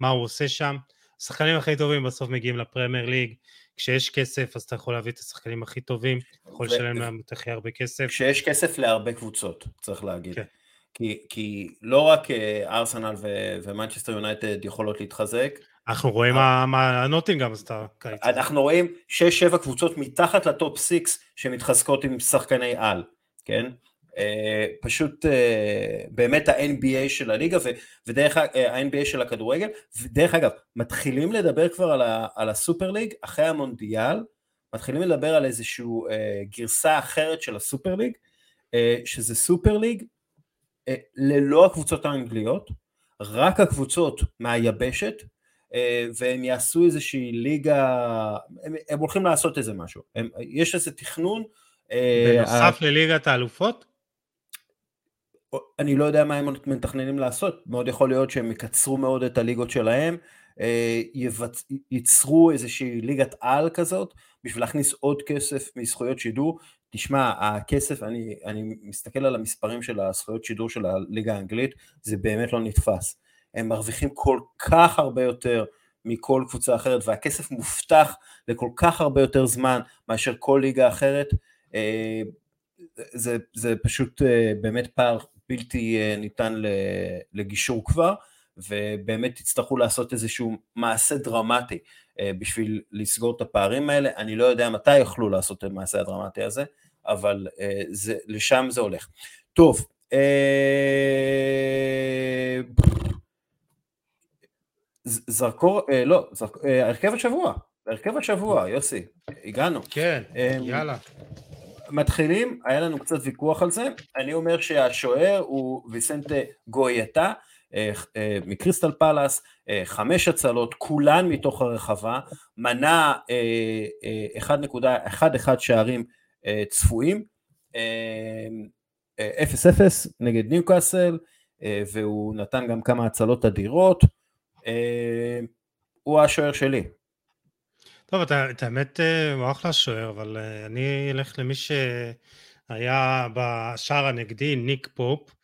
מה הוא עושה שם. השחקנים הכי טובים בסוף מגיעים לפרמייר ליג, כשיש כסף אז אתה יכול להביא את השחקנים הכי טובים, יכול לשלם להם הכי הרבה כסף. כשיש כסף להרבה קבוצות, צריך להגיד. כי לא רק ארסנל ומנצ'סטר יונייטד יכולות להתחזק, אנחנו רואים מה נוטינגהאם עשתה קיץ. אנחנו רואים שש שבע קבוצות מתחת לטופ סיקס שמתחזקות עם שחקני על, כן? Uh, פשוט uh, באמת ה-אן בי איי של הליגה ו- ודרך ה-אן בי איי של הכדורגל, ודרך אגב, מתחילים לדבר כבר על, ה- על הסופר ליג, אחרי המונדיאל, מתחילים לדבר על איזשהו uh, גרסה אחרת של הסופר ליג, uh, שזה סופר ליג uh, ללא הקבוצות האנגליות, רק הקבוצות מהיבשת, uh, והם יעשו איזושהי ליגה, הם, הם הולכים לעשות איזה משהו, הם, יש איזה תכנון, uh, בנוסף ה- לליגת האלופות? אני לא יודע מה הם מתכננים לעשות, מאוד יכול להיות שהם יקצרו מאוד את הליגות שלהם, ייצרו איזושהי ליגת על כזאת, בשביל להכניס עוד כסף מזכויות שידור. תשמע, הכסף, אני, אני מסתכל על המספרים של הזכויות שידור של הליגה האנגלית, זה באמת לא נתפס. הם מרוויחים כל כך הרבה יותר מכל קבוצה אחרת, והכסף מובטח לכל כך הרבה יותר זמן מאשר כל ליגה אחרת, זה, זה פשוט באמת פער בלתי ניתן לגישור כבר, ובאמת תצטרכו לעשות איזשהו מעשה דרמטי בשביל לסגור את הפערים האלה. אני לא יודע מתי יוכלו לעשות את המעשה הדרמטי הזה, אבל זה, לשם זה הולך. טוב, זרקור, לא, הרכב השבוע, הרכב השבוע, יוסי, הגענו. כן, יאללה. מתחילים, היה לנו קצת ויכוח על זה, אני אומר שהשוער הוא ויסנטה גוייטה, מקריסטל פלאס, חמש הצלות, כולן מתוך הרחבה, מנע אחת נקודה אחת אחת שערים צפויים, אפס אפס נגד ניוקאסל, והוא נתן גם כמה הצלות אדירות, הוא השוער שלי. טוב, את האמת הוא אחלה שוער, אבל אני אלך למי שהיה בשער הנגדי, ניק פופ,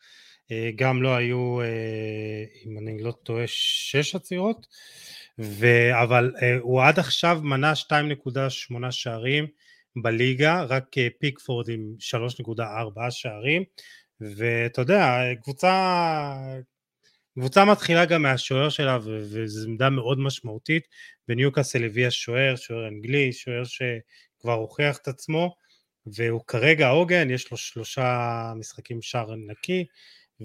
גם לא היו, אם אני לא טועה, שש עצירות, אבל הוא עד עכשיו מנה שתיים נקודה שמונה שערים בליגה, רק פיקפורד עם שלוש נקודה ארבע שערים, ואתה יודע, קבוצה... קבוצה מתחילה גם מהשוער שלה, וזו עמדה מאוד משמעותית, וניוקאסל הביא השוער, שוער אנגלי, שוער שכבר הוכיח את עצמו, והוא כרגע עוגן, יש לו שלושה משחקים שער נקי,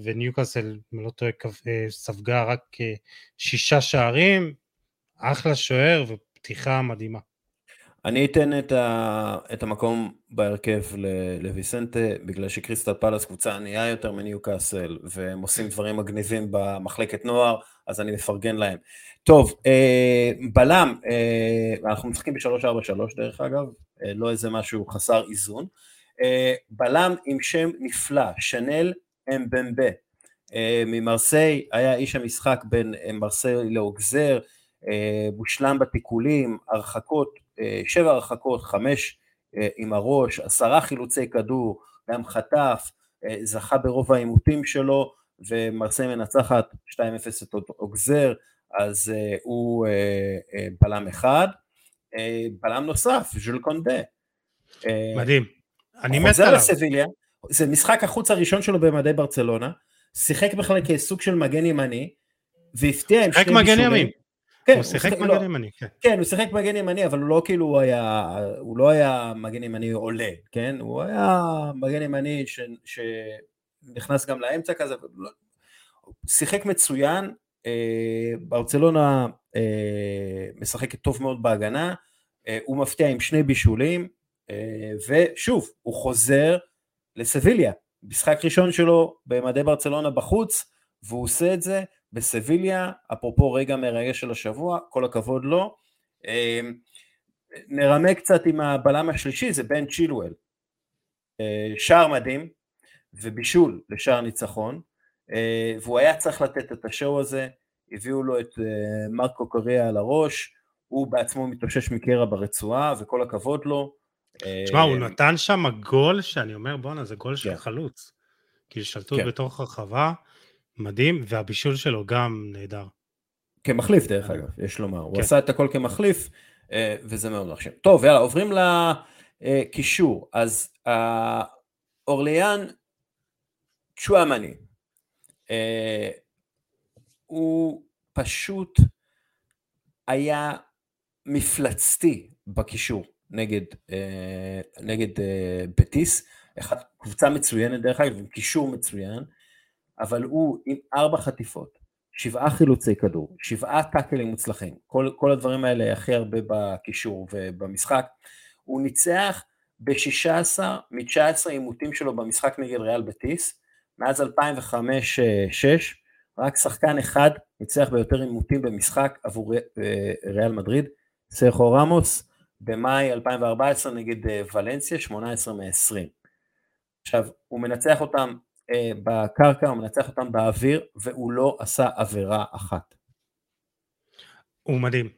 וניוקאסל, אם לא טועה, ספגה רק שישה שערים, אחלה שוער ופתיחה מדהימה. אני אתן את, ה... את המקום בהרכב לויסנטה, בגלל שקריסטל פלאס קבוצה ענייה יותר מניוקאסל, והם עושים דברים מגניבים במחלקת נוער, אז אני מפרגן להם. טוב, אה, בלם, אה, אנחנו משחקים ב-שלוש ארבע שלוש דרך אגב, אה, לא איזה משהו חסר איזון, אה, בלם עם שם נפלא, שנל אמבמבה, אה, ממרסיי, היה איש המשחק בין מרסיי לאוגזר, אה, בושלם בתיקולים, הרחקות, שבע הרחקות, חמש עם הראש, עשרה חילוצי כדור, גם חטף, זכה ברוב האימותים שלו, ומרסיי מנצחת שתיים אפס את אוגזר, אז הוא בלם אחד, בלם נוסף, ז'ול קונדה. מדהים, אני מת עליו. לסביליה, זה משחק החוץ הראשון שלו במדי ברצלונה, שיחק בכלל כסוג של מגן ימני, והפתיע עם שני בישולים. הוא שיחק מגן ימני, כן. כן, הוא שיחק מגן ימני, אבל הוא לא כאילו, הוא לא היה מגן ימני עולה, כן? הוא היה מגן ימני שנכנס גם לאמצע כזה, שיחק מצוין, ברצלונה משחקת טוב מאוד בהגנה, הוא מפתיע עם שני בישולים, ושוב, הוא חוזר לסביליה, משחק ראשון שלו במדי ברצלונה בחוץ, והוא עושה את זה, בסביליה, אפרופו רגע מרגש של השבוע, כל הכבוד לו. נרמה קצת עם הבלם השלישי, זה בן צ'ילואל. שער מדהים, ובישול לשער ניצחון, והוא היה צריך לתת את השואו הזה, הביאו לו את מרקו קוריה על הראש, הוא בעצמו מתאושש מקרע ברצועה, וכל הכבוד לו. תשמע, הוא נתן שם גול, שאני אומר בונה, זה גול של חלוץ, כי שלטות בתוך הרחבה, מדהים, והבישול שלו גם נהדר. כמחליף דרך אגב, יש לומר. הוא עשה את הכל כמחליף, וזה מאוד נחשב. טוב, יאללה, עוברים לקישור. אז אורליאן צ'ואמני, הוא פשוט היה מפלצתי בקישור נגד בטיס, קבוצה מצוינת דרך אגב, קישור מצוין, אבל הוא עם ארבע חטיפות, שבעה חילוצי כדור, שבעה טאקלים מוצלחים, כל, כל הדברים האלה הכי הרבה בקישור ובמשחק, הוא ניצח ב-שישה עשר מ-תשע עשרה עימותים שלו במשחק נגד ריאל בטיס, מאז אלפיים וחמש עד אלפיים ושש, רק שחקן אחד ניצח ביותר עימותים במשחק עבור ריאל מדריד, סרחו רמוס, במאי אלפיים וארבע עשרה נגד ולנסיה, שמונה עשרה מעשרים. עכשיו, הוא מנצח אותם, בקרקע, הוא מנצח אותם באוויר, והוא לא עשה עבירה אחת. הוא מדהים.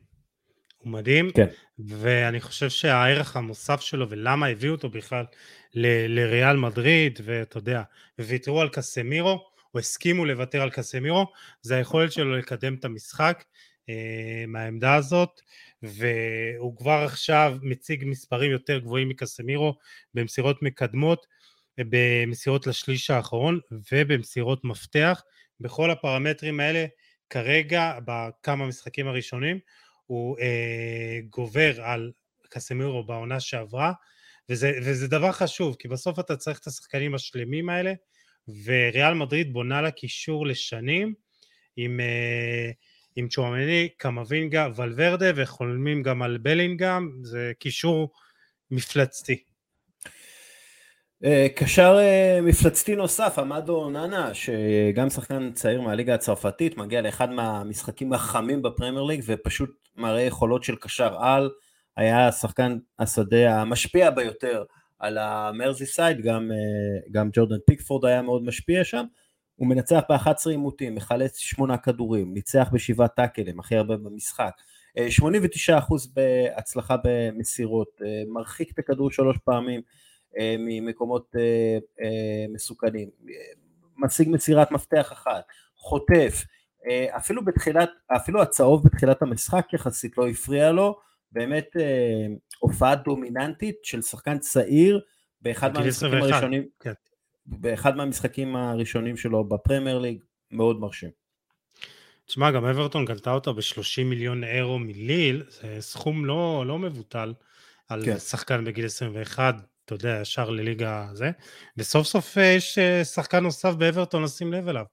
הוא מדהים, כן. ואני חושב שהערך המוסף שלו, ולמה הביאו אותו בכלל ל- לריאל מדריד, ואתה יודע, ויתרו על קסמירו, או הסכימו לוותר על קסמירו, זה היכולת שלו לקדם את המשחק, מהעמדה הזאת, והוא כבר עכשיו מציג מספרים יותר גבוהים מקסמירו, במסירות מקדמות, במסירות לשליש האחרון, ובמסירות מפתח, בכל הפרמטרים האלה, כרגע, בכמה משחקים הראשונים, הוא אה, גובר על קסמירו בעונה שעברה, וזה, וזה דבר חשוב, כי בסוף אתה צריך את השחקנים השלמים האלה, וריאל מדריד בונה לה קישור לשנים, עם, אה, עם צ'ואמני, קמבינגה, ולוורדה, וחולמים גם על בלינגהאם, זה קישור מפלצתי. קשר מפלצתי נוסף, עמדו אוננה, שגם שחקן צעיר מהליגה הצרפתית, מגיע לאחד מהמשחקים החמים בפרמייר ליג, ופשוט מראה יכולות של קשר על, היה שחקן השדה המשפיע ביותר על המרזיסייד, גם, גם ג'ורדן פיקפורד היה מאוד משפיע שם, הוא מנצח ב-אחד עשר עימותים, מחלץ שמונה כדורים, ניצח בשבעה טאקלים, הכי הרבה במשחק, שמונים ותשעה אחוז בהצלחה במסירות, מרחיק את הכדור שלוש פעמים, ממקומות מסוכנים, משיג מסירת מפתח אחת, חוטף, אפילו בתחילת, אפילו הצהוב בתחילת המשחק יחסית לא הפריע לו, באמת הופעה דומיננטית של שחקן צעיר, באחד מהמשחקים הראשונים, באחד מהמשחקים הראשונים שלו בפרמייר ליג, מאוד מרשים. תשמע, גם אברטון קנתה אותה ב-שלושים מיליון אירו מליל, זה סכום לא, לא מבוטל על שחקן בגיל עשרים ואחת, אתה יודע, ישר לליגה הזה, וסוף סוף יש שחקן נוסף באברטון, נשים לב אליו,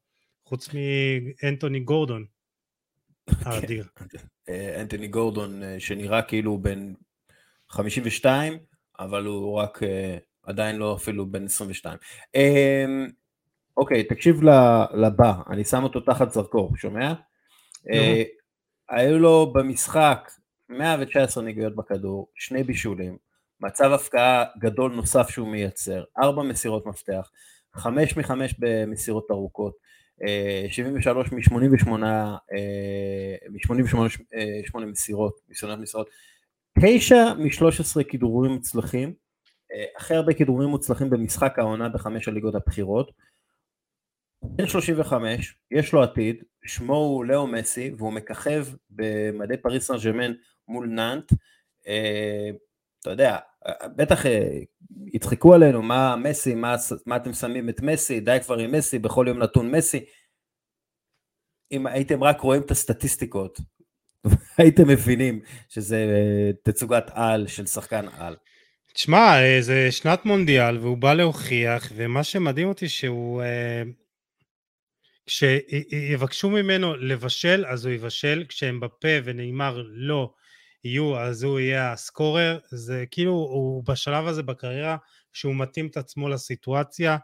חוץ מאנטוני גורדון, האדיר. אנטוני גורדון, שנראה כאילו בין חמישים ושתיים, אבל הוא רק, עדיין לא אפילו בין עשרים ושתיים. אוקיי, תקשיב לבא, אני שם אותו תחת זרקור, שומע? היו לו במשחק, מאה ותשע עשרה נגיעות בכדור, שני בישולים, מצב הפקעה גדול נוסף שהוא מייצר, ארבע מסירות מפתח, חמש מחמש במסירות ארוכות, שבעים ושלוש משמונים ושמונה, מ-שמונים ושמונה מסירות, מסירות מסירות, תשע מ-שלוש עשרה כידורים מוצלחים, הכי הרבה כידורים מוצלחים במשחק העונה בחמש הליגות הבחירות, בן שלושים וחמש, יש לו עתיד, שמו הוא לאו מסי, והוא מככב במדי פריס סן ז'רמן מול נאנט, אתה יודע, בטח יצחקו עלינו, מה מסי, מה, מה אתם שמים את מסי, די כבר עם מסי, בכל יום נתון מסי, אם הייתם רק רואים את הסטטיסטיקות, הייתם מבינים שזה תצוגת על של שחקן על. תשמע, זה שנת מונדיאל, והוא בא להוכיח, ומה שמדהים אותי שהוא, כשיבקשו ממנו לבשל, אז הוא יבשל, כשהם בפה ונאמר לא, יהיו, אז הוא יהיה הסקורר, זה כאילו הוא בשלב הזה בקריירה, שהוא מתאים את עצמו לסיטואציה,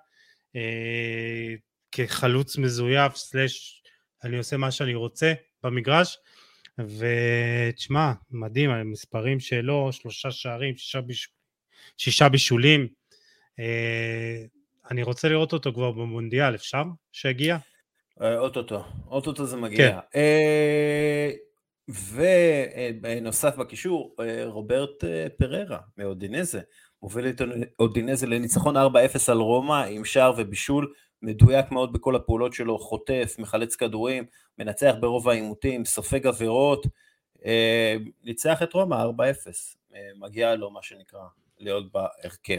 אה, כחלוץ מזויף, סלש, אני עושה מה שאני רוצה במגרש, ותשמע, מדהים, המספרים שלו, שלושה שערים, שישה, ביש... שישה בישולים, אה, אני רוצה לראות אותו כבר במונדיאל, אפשר שהגיע? אוטוטו, אוטוטו זה מגיע. כן. אה... ונוסף בקישור, רוברט פררה מאודינזה, מוביל את אודינזה לניצחון ארבע אפס על רומא, עם שער ובישול, מדויק מאוד בכל הפעולות שלו, חוטף, מחלץ כדורים, מנצח ברוב העימותים, סופג עבירות, ניצח את רומא ארבע אפס, מגיע לו מה שנקרא, להיות בהרכב.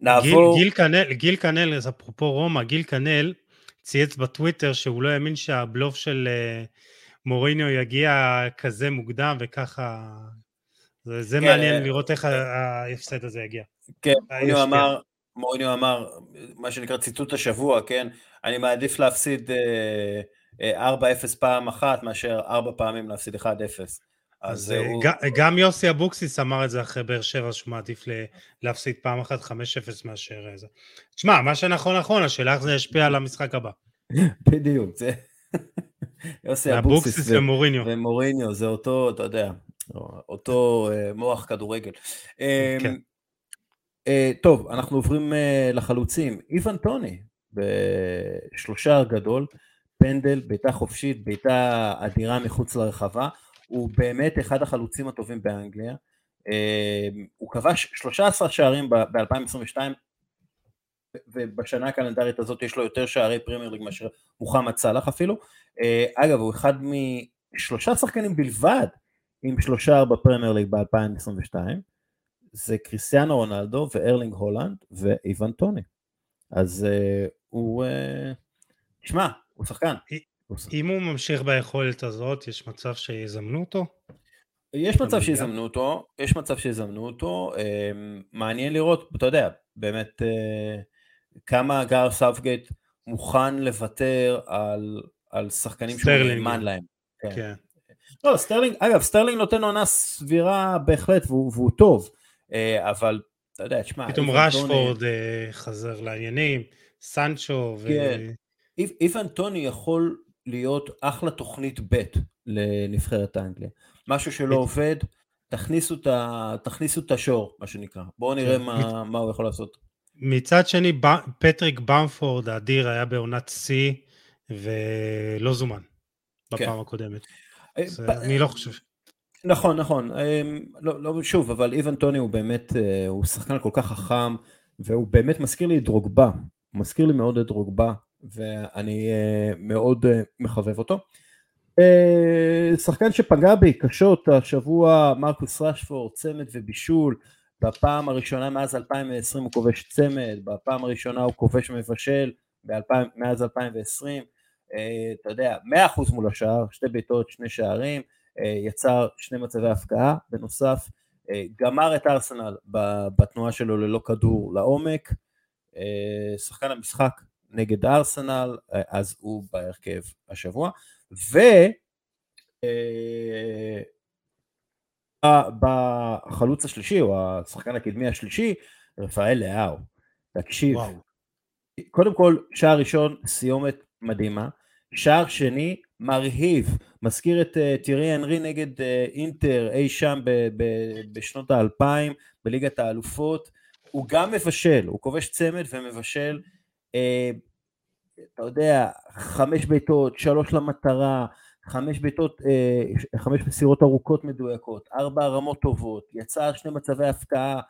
נעבור... גיל, גיל קנל, גיל קנל, אז אפרופו רומא, גיל קנל צייץ בטוויטר שהוא לא האמין שהבלוף של... מוריניו יגיע כזה מוקדם, וככה, זה מעניין לראות איך ההפסד הזה יגיע. כן, מוריניו אמר, מה שנקרא ציטוט השבוע, כן, אני מעדיף להפסיד ארבע אפס פעם אחת, מאשר ארבע פעמים להפסיד אחד אפס. אז גם יוסי אבוקסיס אמר את זה אחרי באר שבע, שהוא מעדיף להפסיד פעם אחת חמש אפס מאשר זה. תשמע, מה שנכון נכון, השאלה איך זה ישפיע על המשחק הבא. בדיוק, זה... יוסי אבוקסיס ומוריניו. ומוריניו, זה אותו, אתה יודע, אותו מוח כדורגל. טוב, אנחנו עוברים לחלוצים. איוון טוני, בשלושה גדול, פנדל, ביתה חופשית, ביתה אדירה מחוץ לרחבה, הוא באמת אחד החלוצים הטובים באנגליה. הוא כבש שלושה עשר שערים ב-אלפיים עשרים ושתיים, ובשנה הקלנדרית הזאת יש לו יותר שערי פרמייר ליג מאשר מוחמד סלאח אפילו. אגב, הוא אחד שלושה שחקנים בלבד עם שלושה בפרמייר ליג ב-אלפיים עשרים ושתיים, זה קריסטיאנו רונלדו וארלינג הולנד ואיוון טוני. אז הוא, תשמע, הוא שחקן. אם הוא ממשיך ביכולת הזאת, יש מצב שיזמנו אותו? יש מצב שיזמנו אותו, יש מצב שיזמנו אותו, מעניין לראות, אתה יודע, באמת, כמה גאר סאפגייט מוכן לוותר על, על שחקנים שהוא נאמן להם. כן. לא, סטרלינג, אגב, סטרלינג נותן עונה סבירה בהחלט, והוא, והוא טוב, אבל, אתה יודע, תשמע, פתאום רשפורד חזר לעניינים, סנצ'ו, ו... כן. איוון טוני יכול להיות אחלה תוכנית ב' לנבחרת האנגליה. משהו שלא עובד, תכניסו את השור, מה שנקרא. בואו נראה מה הוא יכול לעשות. מצד שני, פטריק במפורד האדיר היה בעונת C, ולא זומן בפעם הקודמת. אני לא חושב. נכון, נכון. שוב, אבל איוון טוני הוא באמת, הוא שחקן כל כך חכם, והוא באמת מזכיר לי את דרוגבה. הוא מזכיר לי מאוד את דרוגבה. ואני uh, מאוד uh, מחבב אותו. Uh, שחקן שפגע בי קשות השבוע, מרקוס רשפורד, צמד ובישול, בפעם הראשונה מאז אלפיים ועשרים הוא כובש צמד, בפעם הראשונה הוא כובש מבשל, ב-אלפיים, מאז אלפיים ועשרים, uh, אתה יודע, מאה אחוז מול השער, שתי ביתות, שני שערים, uh, יצר שני מצבי הפקעה, בנוסף, uh, גמר את ארסנל בתנועה שלו ללא כדור לעומק, uh, שחקן המשחק, נגד ארסנל, אז הוא בהרכב השבוע, ובחלוץ השלישי, או השחקן הקדמי השלישי, רפאל לאהו, תקשיב, קודם כל, שער ראשון, סיומת מדהימה, שער שני, מרהיב, מזכיר את תירי אנרי נגד אינטר, אי שם בשנות האלפיים, בליגת האלופות, הוא גם מבשל, הוא כובש צמד ומבשל, אתה יודע, חמש ביתות, שלוש למטרה, חמש ביתות, חמש מסירות ארוכות מדויקות, ארבע רמות טובות, יצר שני מצבי הפתעה,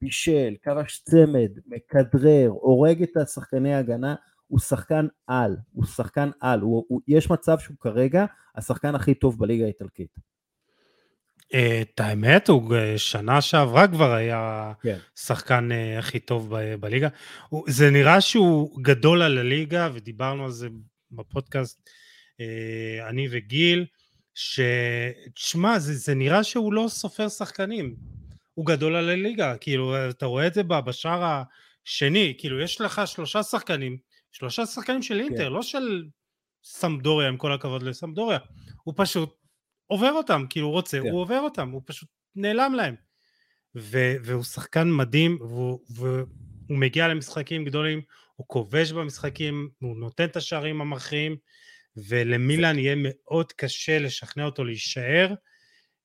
בישל, כבש צמד, מקדרר, הורג את השחקני ההגנה, הוא שחקן על, הוא שחקן על, הוא, הוא, יש מצב שהוא כרגע השחקן הכי טוב בליגה האיטלקית. את האמת, הוא שנה שעברה כבר היה שחקן הכי טוב בליגה. זה נראה שהוא גדול על הליגה, ודיברנו על זה בפודקאסט, אני וגיל, ששמע, זה נראה שהוא לא סופר שחקנים, הוא גדול על הליגה, כאילו, אתה רואה את זה בשער השני, כאילו, יש לך שלושה שחקנים, שלושה שחקנים של אינטר, לא של סמדוריה, עם כל הכבוד לסמדוריה, הוא פשוט, עובר אותם, כאילו הוא רוצה, yeah. הוא עובר אותם, הוא פשוט נעלם להם, ו- והוא שחקן מדהים, והוא, והוא מגיע למשחקים גדולים, הוא כובש במשחקים, הוא נותן את השערים המכריעים, ולמילן יהיה מאוד קשה לשכנע אותו להישאר,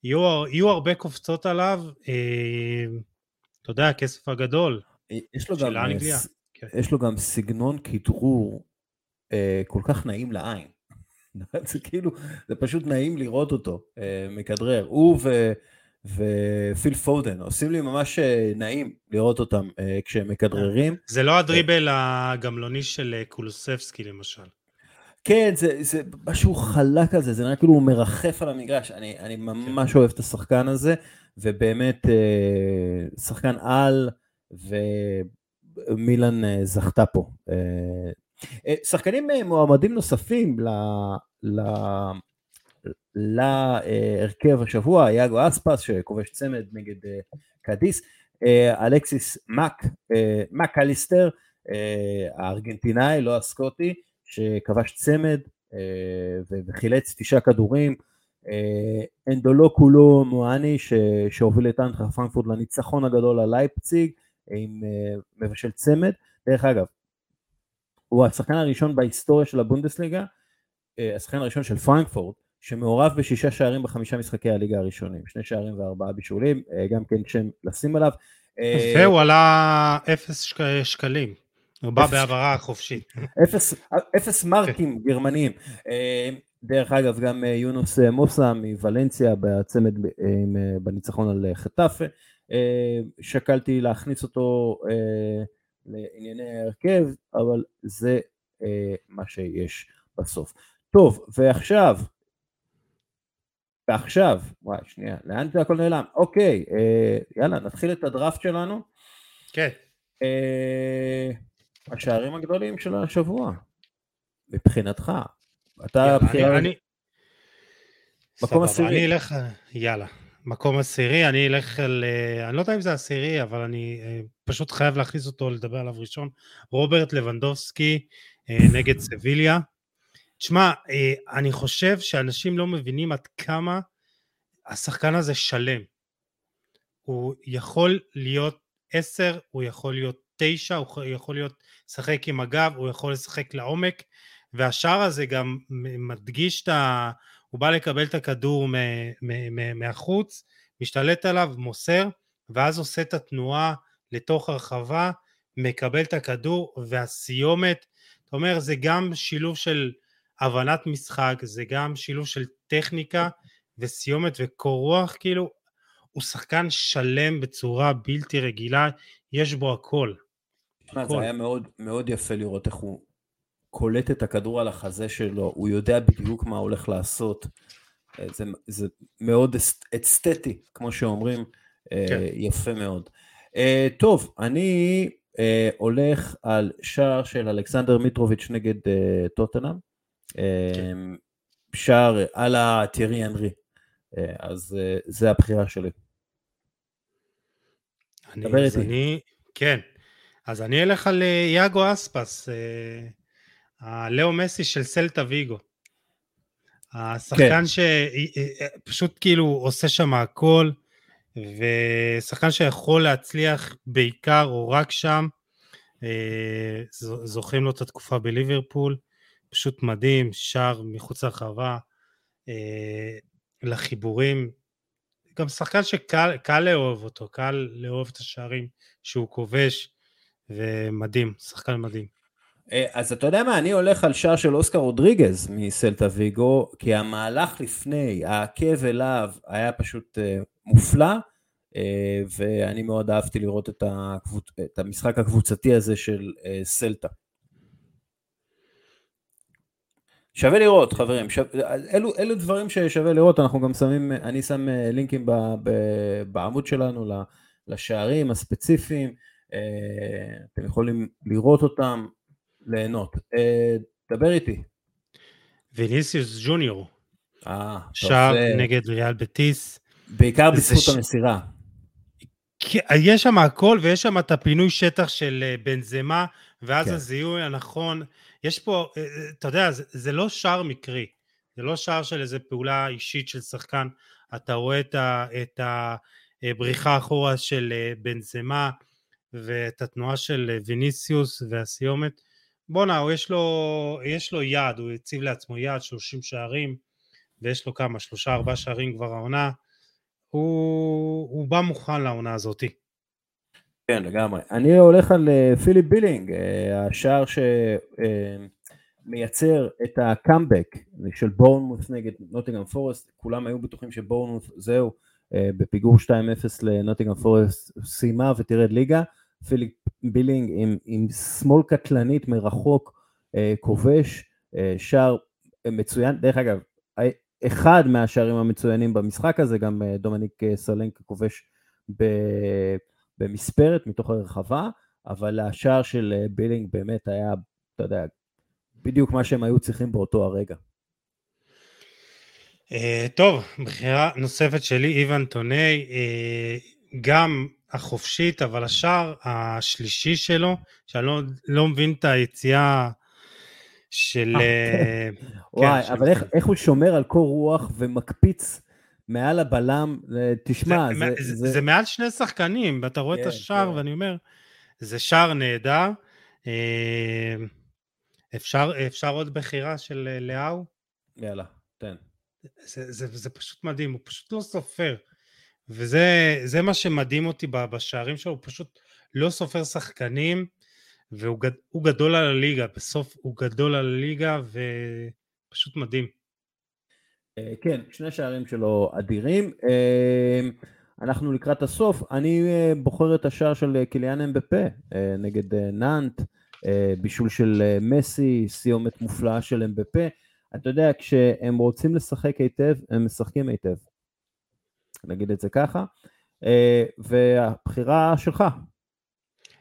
יהיו, יהיו הרבה קופצות עליו, אה, אתה יודע, הכסף הגדול, יש לו, גם, ס- כן. יש לו גם סגנון כדרור, אה, כל כך נעים לעין, זה כאילו, זה פשוט נעים לראות אותו, מקדרר, הוא ופיל פודן, עושים לי ממש נעים לראות אותם כשהם מקדררים. זה לא הדריבל הגמלוני של קולוספסקי למשל. כן, זה משהו חלק הזה, זה נראה כאילו הוא מרחף על המגרש, אני ממש אוהב את השחקן הזה, ובאמת שחקן על, ומילן זכתה פה. שחקנים מועמדים נוספים להרכב השבוע, יאגו אספס שכובש צמד נגד קדיס, אלכסיס מק, מק אליסטר, הארגנטינאי, לא הסקוטי, שכבש צמד וחילץ תשעה כדורים, אנדולו קולו מואני, שהוביל את אנטרחט פרנקפורט לניצחון הגדול על לייפציג, עם מבשל צמד, דרך אגב, הוא השחקן הראשון בהיסטוריה של הבונדסליגה, השחקן הראשון של פרנקפורט, שמעורב בשישה שערים בחמישה משחקי הליגה הראשונים, שני שערים וארבעה בישולים, גם כן שם לשים עליו. והוא עלה אפס שקלים, הוא בא בעברה חופשית. אפס מרקים גרמניים. דרך אגב, גם יונוס מוסה מוולנסיה, בצמד בניצחון על חטאפה, שקלתי להכניס אותו... לענייני הרכב, אבל זה אה, מה שיש בסוף. טוב, ועכשיו ועכשיו, וואי, שנייה, לאן זה הכל נעלם? אוקיי, אה, יאללה, נתחיל את הדראפט שלנו. כן. אה, השערים הגדולים של השבוע, מבחינתך. אתה בחירה... אני... מקום עשירי. אני אלך, יאללה, מקום עשירי, אני אלך על... אני לא יודע אם זה עשירי, אבל אני פשוט חייב להכניס אותו לדבר עליו ראשון. רוברט לבנדובסקי נגד סביליה. תשמע, אני חושב שאנשים לא מבינים עד כמה השחקן הזה שלם. הוא יכול להיות עשר, הוא יכול להיות תשע, הוא יכול להיות שחק עם הגב, הוא יכול לשחק לעומק, והשאר הזה גם מדגיש את ה... הוא בא לקבל את הכדור מהחוץ, משתלט עליו, מוסר, ואז עושה את התנועה לתוך הרחבה, מקבל את הכדור, והסיומת, זאת אומרת, זה גם שילוב של הבנת משחק, זה גם שילוב של טכניקה, וסיומת וקורוח, כאילו, הוא שחקן שלם בצורה בלתי רגילה, יש בו הכל. הכל. זה היה מאוד, מאוד יפה לראות איך הוא קולט את הכדור על החזה שלו, הוא יודע בדיוק מה הולך לעשות, זה, זה מאוד אסתטי, כמו שאומרים, כן. יפה מאוד. טוב, אני הולך על שער של אלכסנדר מיטרוביץ' נגד טוטנהאם, כן. שער על הטירי אנרי, אז זה הבחירה שלי. אני, דבר איתי. אני, כן, אז אני אלך על יאגו אספס, הלאו מסי של סלטה ויגו, השחקן שפשוט כאילו עושה שם הכל, ושחקן שיכול להצליח בעיקר או רק שם, זוכרים לו את התקופה בליברפול, פשוט מדהים, שער מחוץ הרחבה, לחיבורים, גם שחקן שקל לאהוב אותו, קל לאהוב את השערים שהוא כובש, ומדהים, שחקן מדהים. אז אתה יודע מה, אני הולך על שער של אוסקר רודריגז מסלטה ויגו, כי המהלך לפני, העקב אליו, היה פשוט מופלא, ואני מאוד אהבתי לראות את, הקבוצ... את המשחק הקבוצתי הזה של סלטה. שווה לראות, חברים, שו... אלו, אלו דברים ששווה לראות, אנחנו גם שמים, אני שם לינקים ב... ב... בעמוד שלנו לשערים הספציפיים, אתם יכולים לראות אותם, ליהנות. דבר איתי. ויניסיוס ג'וניור. שער נגד ריאל בטיס. בעיקר בזכות המסירה. יש שם הכל, ויש שם את הפינוי שטח של בנזמה, ואז הזיהוי הנכון. יש פה, אתה יודע, זה לא שער מקרי. זה לא שער של איזו פעולה אישית של שחקן. אתה רואה את הבריחה אחורה של בנזמה, ואת התנועה של ויניסיוס והסיומת. בונה, יש לו, יש לו יעד, הוא הציב לעצמו יעד, שלושים שערים, ויש לו כמה, שלושה, ארבעה שערים כבר העונה, הוא, הוא בא מוכן לעונה הזאת. כן, לגמרי. אני הולך על פיליפ בילינג, השער שמייצר את הקאמבק של בורנמות' נגד נוטינגהאם פורסט, כולם היו בטוחים שבורנמות' זהו, בפיגור שתיים אפס לנוטינגהאם פורסט, סיימה ותרד ליגה, פיליפ בילינג עם, עם שמאל קטלנית מרחוק, אה, כובש, אה, שער מצוין, דרך אגב, אחד מהשערים המצוינים במשחק הזה, גם אה, דומניק אה, סלנק כובש ב, במספרת מתוך הרחבה, אבל השער של אה, בילינג באמת היה, אתה יודע, בדיוק מה שהם היו צריכים באותו הרגע. אה, טוב, בחירה נוספת שלי, איוון טוני, אה, גם החופשית, אבל השער השלישי שלו, שאני לא, לא מבין את היציאה של... וואי, כן, אבל של... איך, איך הוא שומר על קור רוח ומקפיץ מעל הבלם, תשמע, זה... זה, זה, זה... זה מעל שני שחקנים, ואתה רואה yeah, את השער, yeah. ואני אומר, זה שער נהדר, אפשר, אפשר עוד בחירה של לאו? יאללה, תן. זה, זה, זה פשוט מדהים, הוא פשוט לא סופר. וזה זה מה שמדהים אותי בשערים שלו, הוא פשוט לא סופר שחקנים, והוא גד, הוא גדול על הליגה, בסוף הוא גדול על הליגה, ופשוט מדהים. כן, שני שערים שלו אדירים, אנחנו לקראת הסוף, אני בוחר את השער של קיליאן אמבפה, נגד נאנט, בישול של מסי, סיומת מופלאה של אמבפה, אתה יודע, כשהם רוצים לשחק היטב, הם משחקים היטב. נגיד את זה ככה. והבחירה שלך.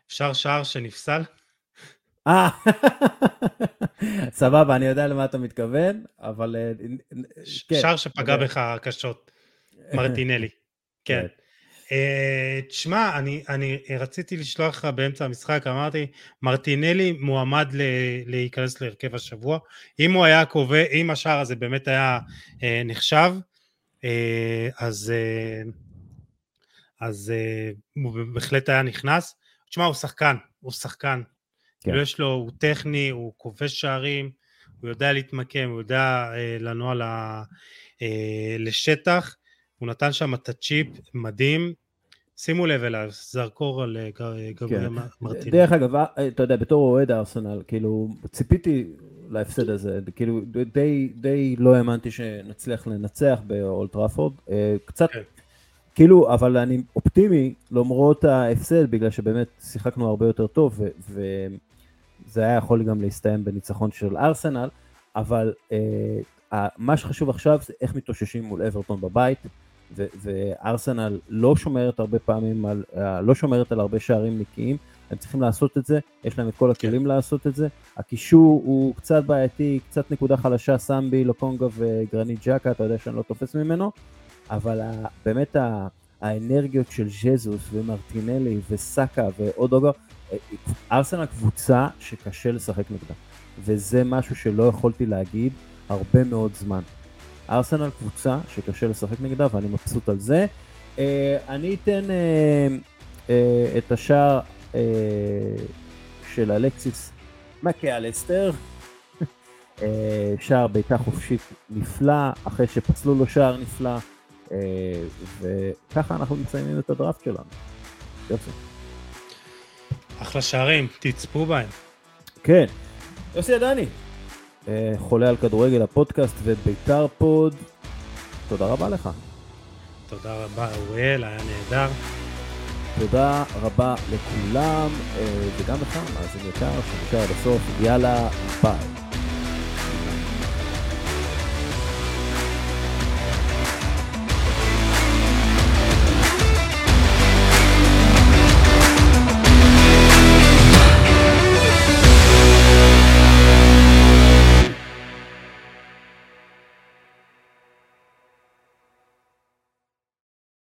אפשר שער שנפסל? אה, סבבה, אני יודע למה אתה מתכוון, אבל... שער שפגע בך קשות, מרטינלי. כן. תשמע, אני רציתי לשלוח לך באמצע המשחק, אמרתי, מרטינלי מועמד להיכנס להרכב השבוע, אם הוא היה קובע, אם השער הזה באמת היה נחשב, אז אז הוא בהחלט היה נכנס. תשמע, הוא שחקן, הוא שחקן, יש לו, הוא טכני, הוא כובש שערים, הוא יודע להתמקם, הוא יודע לנוע לשטח, הוא נתן שם את הצ'יפ מדהים, שימו לב אליו, זרקור על גבוה מרטינלי. דרך אגב, אתה יודע, בתור אוהד הארסנל, כאילו, ציפיתי להפסד הזה, כאילו, די לא האמנתי שנצליח לנצח באולד טראפורד, קצת, כאילו, אבל אני אופטימי למרות ההפסד, בגלל שבאמת שיחקנו הרבה יותר טוב, וזה היה יכול גם להסתיים בניצחון של ארסנל, אבל מה שחשוב עכשיו זה איך מתאוששים מול אברטון בבית, וארסנל לא שומרת הרבה פעמים, על, לא שומרת על הרבה שערים נקיים, הם צריכים לעשות את זה, יש להם את כל הכלים לעשות את זה, הקישור הוא קצת בעייתי, קצת נקודה חלשה, סמבי, לוקונגה וגרנית ג'קה, אתה יודע שאני לא תופס ממנו, אבל באמת האנרגיות של ג'זוס ומרטינלי וסאקה ועוד אוגר, ארסנל קבוצה שקשה לשחק נגדה, וזה משהו שלא יכולתי להגיד הרבה מאוד זמן. ארסנל קבוצה שקשה לשחק נגדה, ואני מבסוט על זה. אני אתן את השער של אלכסיס מקאלסטר, שער בעיטה חופשית נפלא, אחרי שפצלו לו שער נפלא, וככה אנחנו מציינים את הדראפט שלנו. יופי. אחלה שערים, תצפו בהם. כן. יוסי עדני, חולה על כדורגל הפודקאסט וביתר פוד, תודה רבה לך. תודה רבה אוריאל, היה נהדר. תודה רבה לכולם, וגם לך, מאזין יקר, שנשאר עד הסוף, יאללה, ביי.